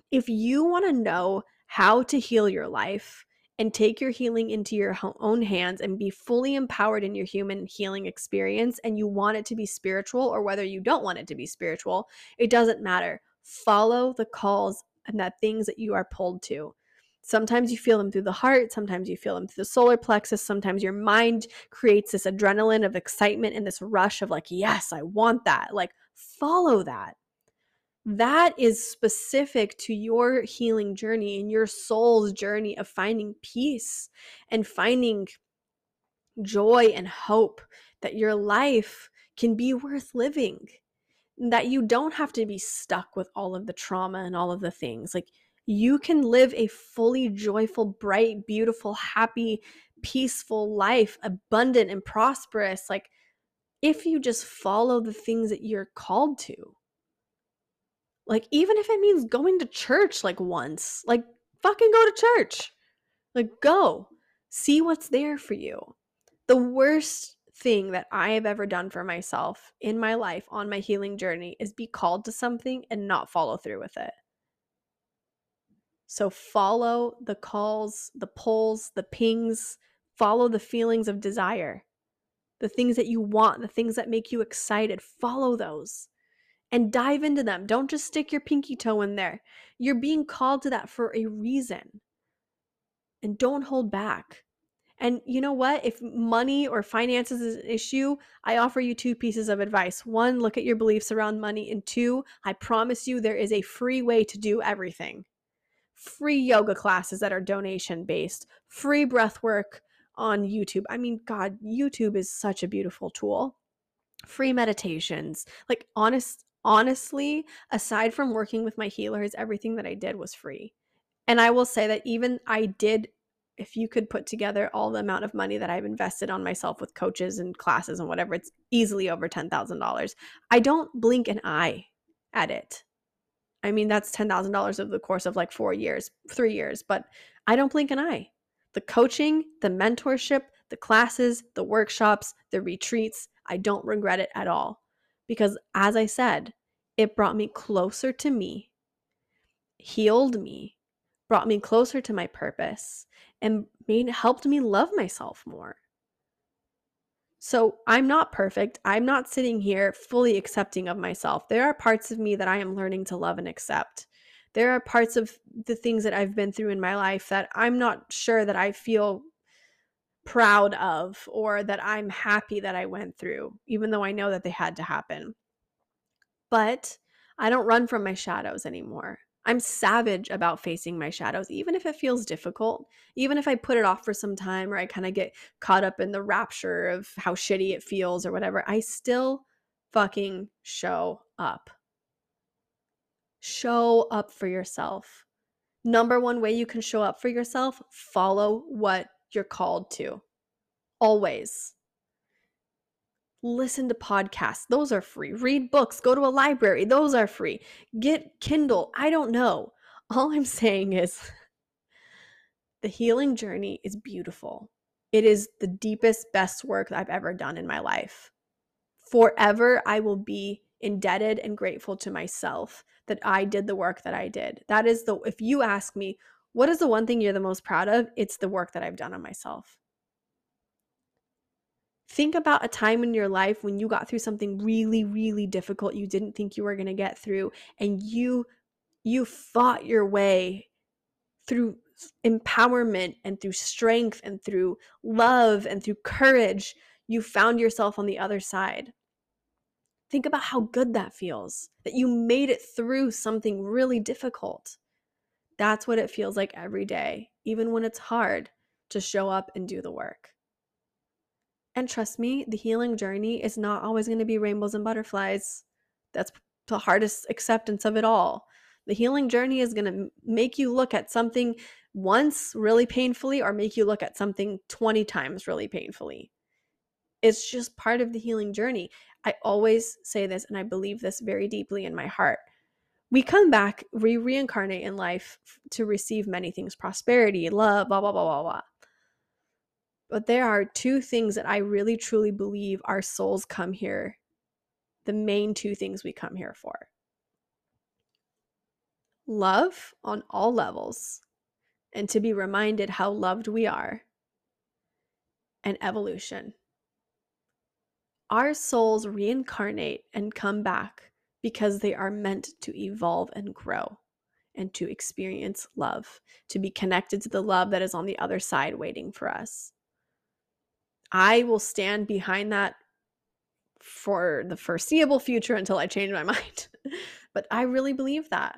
if you want to know how to heal your life and take your healing into your own hands and be fully empowered in your human healing experience, and you want it to be spiritual or whether you don't want it to be spiritual, it doesn't matter. Follow the calls and the things that you are pulled to. Sometimes you feel them through the heart. Sometimes you feel them through the solar plexus. Sometimes your mind creates this adrenaline of excitement and this rush of like, yes, I want that. Like, follow that. That is specific to your healing journey and your soul's journey of finding peace and finding joy and hope that your life can be worth living, that you don't have to be stuck with all of the trauma and all of the things. Like, you can live a fully joyful, bright, beautiful, happy, peaceful life, abundant and prosperous, like, if you just follow the things that you're called to. Like, even if it means going to church like once, like, fucking go to church. Like, go. See what's there for you. The worst thing that I have ever done for myself in my life on my healing journey is be called to something and not follow through with it. So follow the calls, the pulls, the pings, follow the feelings of desire, the things that you want, the things that make you excited, follow those and dive into them. Don't just stick your pinky toe in there. You're being called to that for a reason, and don't hold back. And you know what? If money or finances is an issue, I offer you two pieces of advice. One, look at your beliefs around money. And two, I promise you there is a free way to do everything. Free yoga classes that are donation based, free breath work on YouTube. I mean, God, YouTube is such a beautiful tool. Free meditations. Like honest, honestly, aside from working with my healers, everything that I did was free. And I will say that even I did, if you could put together all the amount of money that I've invested on myself with coaches and classes and whatever, it's easily over ten thousand dollars. I don't blink an eye at it. I mean, that's ten thousand dollars of the course of like four years, three years, but I don't blink an eye. The coaching, the mentorship, the classes, the workshops, the retreats, I don't regret it at all. Because as I said, it brought me closer to me, healed me, brought me closer to my purpose, and made, helped me love myself more. So I'm not perfect. I'm not sitting here fully accepting of myself. There are parts of me that I am learning to love and accept. There are parts of the things that I've been through in my life that I'm not sure that I feel proud of or that I'm happy that I went through, even though I know that they had to happen. But I don't run from my shadows anymore. I'm savage about facing my shadows, even if it feels difficult, even if I put it off for some time or I kind of get caught up in the rapture of how shitty it feels or whatever, I still fucking show up. Show up for yourself. Number one way you can show up for yourself, follow what you're called to. Always. Listen to podcasts. Those are free. Read books. Go to a library. Those are free. Get Kindle. I don't know. All I'm saying is the healing journey is beautiful. It is the deepest, best work I've ever done in my life. Forever, I will be indebted and grateful to myself that I did the work that I did. That is the, if you ask me, what is the one thing you're the most proud of? It's the work that I've done on myself. Think about a time in your life when you got through something really, really difficult you didn't think you were going to get through, and you you fought your way through empowerment and through strength and through love and through courage. You found yourself on the other side. Think about how good that feels, that you made it through something really difficult. That's what it feels like every day, even when it's hard, to show up and do the work. And trust me, the healing journey is not always going to be rainbows and butterflies. That's the hardest acceptance of it all. The healing journey is going to make you look at something once really painfully or make you look at something twenty times really painfully. It's just part of the healing journey. I always say this, and I believe this very deeply in my heart. We come back, we reincarnate in life to receive many things, prosperity, love, blah, blah, blah, blah, blah. But there are two things that I really truly believe our souls come here, the main two things we come here for. Love on all levels, and to be reminded how loved we are, and evolution. Our souls reincarnate and come back because they are meant to evolve and grow and to experience love, to be connected to the love that is on the other side waiting for us. I will stand behind that for the foreseeable future until I change my mind. But I really believe that.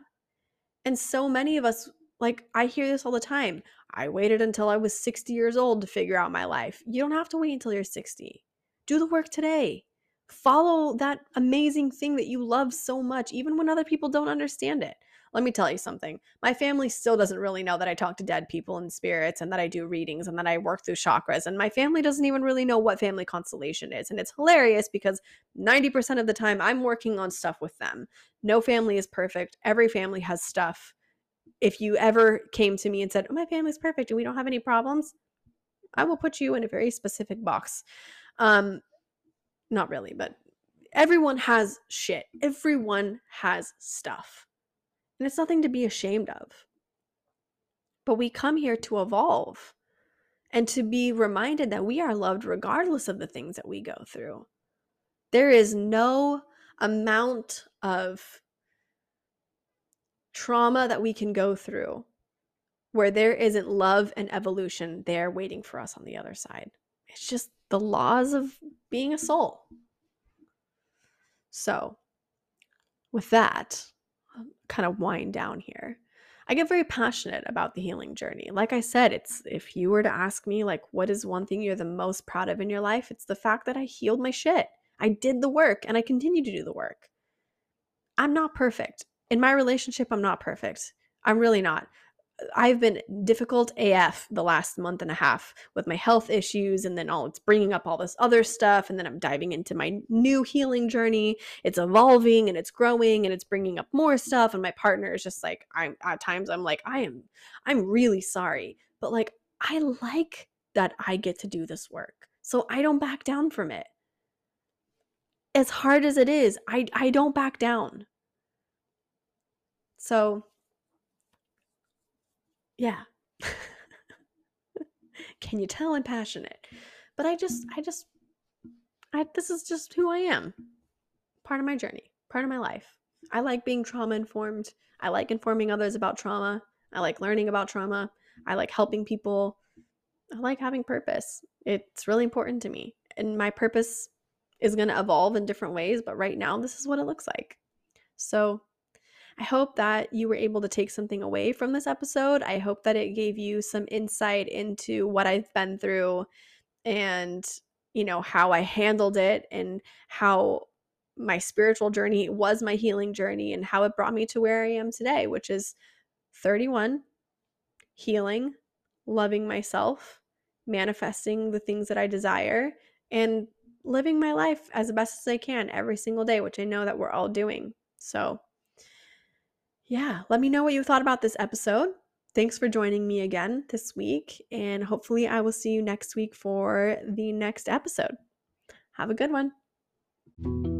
And so many of us, like, I hear this all the time. I waited until I was sixty years old to figure out my life. You don't have to wait until you're sixty. Do the work today. Follow that amazing thing that you love so much, even when other people don't understand it. Let me tell you something. My family still doesn't really know that I talk to dead people and spirits and that I do readings and that I work through chakras. And my family doesn't even really know what family constellation is. And it's hilarious because ninety percent of the time I'm working on stuff with them. No family is perfect. Every family has stuff. If you ever came to me and said, oh, my family's perfect and we don't have any problems, I will put you in a very specific box. Um, not really, but everyone has shit. Everyone has stuff. And it's nothing to be ashamed of. But we come here to evolve and to be reminded that we are loved regardless of the things that we go through. There is no amount of trauma that we can go through where there isn't love and evolution there waiting for us on the other side. It's just the laws of being a soul. So with that, I'll kind of wind down here. I get very passionate about the healing journey. Like I said, it's if you were to ask me, like, what is one thing you're the most proud of in your life? It's the fact that I healed my shit. I did the work and I continue to do the work. I'm not perfect. In my relationship, I'm not perfect. I'm really not. I've been difficult A F the last month and a half with my health issues, and then all it's bringing up all this other stuff, and then I'm diving into my new healing journey. It's evolving and it's growing and it's bringing up more stuff, and my partner is just like, I'm at times I'm like, I am, I'm really sorry, but like I like that I get to do this work, so I don't back down from it. As hard as it is, I I don't back down. So. Yeah. Can you tell I'm passionate? But I just, I just, I, this is just who I am. Part of my journey, part of my life. I like being trauma informed. I like informing others about trauma. I like learning about trauma. I like helping people. I like having purpose. It's really important to me. And my purpose is going to evolve in different ways. But right now, this is what it looks like. So I hope that you were able to take something away from this episode. I hope that it gave you some insight into what I've been through and, you know, how I handled it and how my spiritual journey was my healing journey and how it brought me to where I am today, which is thirty-one, healing, loving myself, manifesting the things that I desire, and living my life as best as I can every single day, which I know that we're all doing. So yeah, let me know what you thought about this episode. Thanks for joining me again this week, and hopefully I will see you next week for the next episode. Have a good one.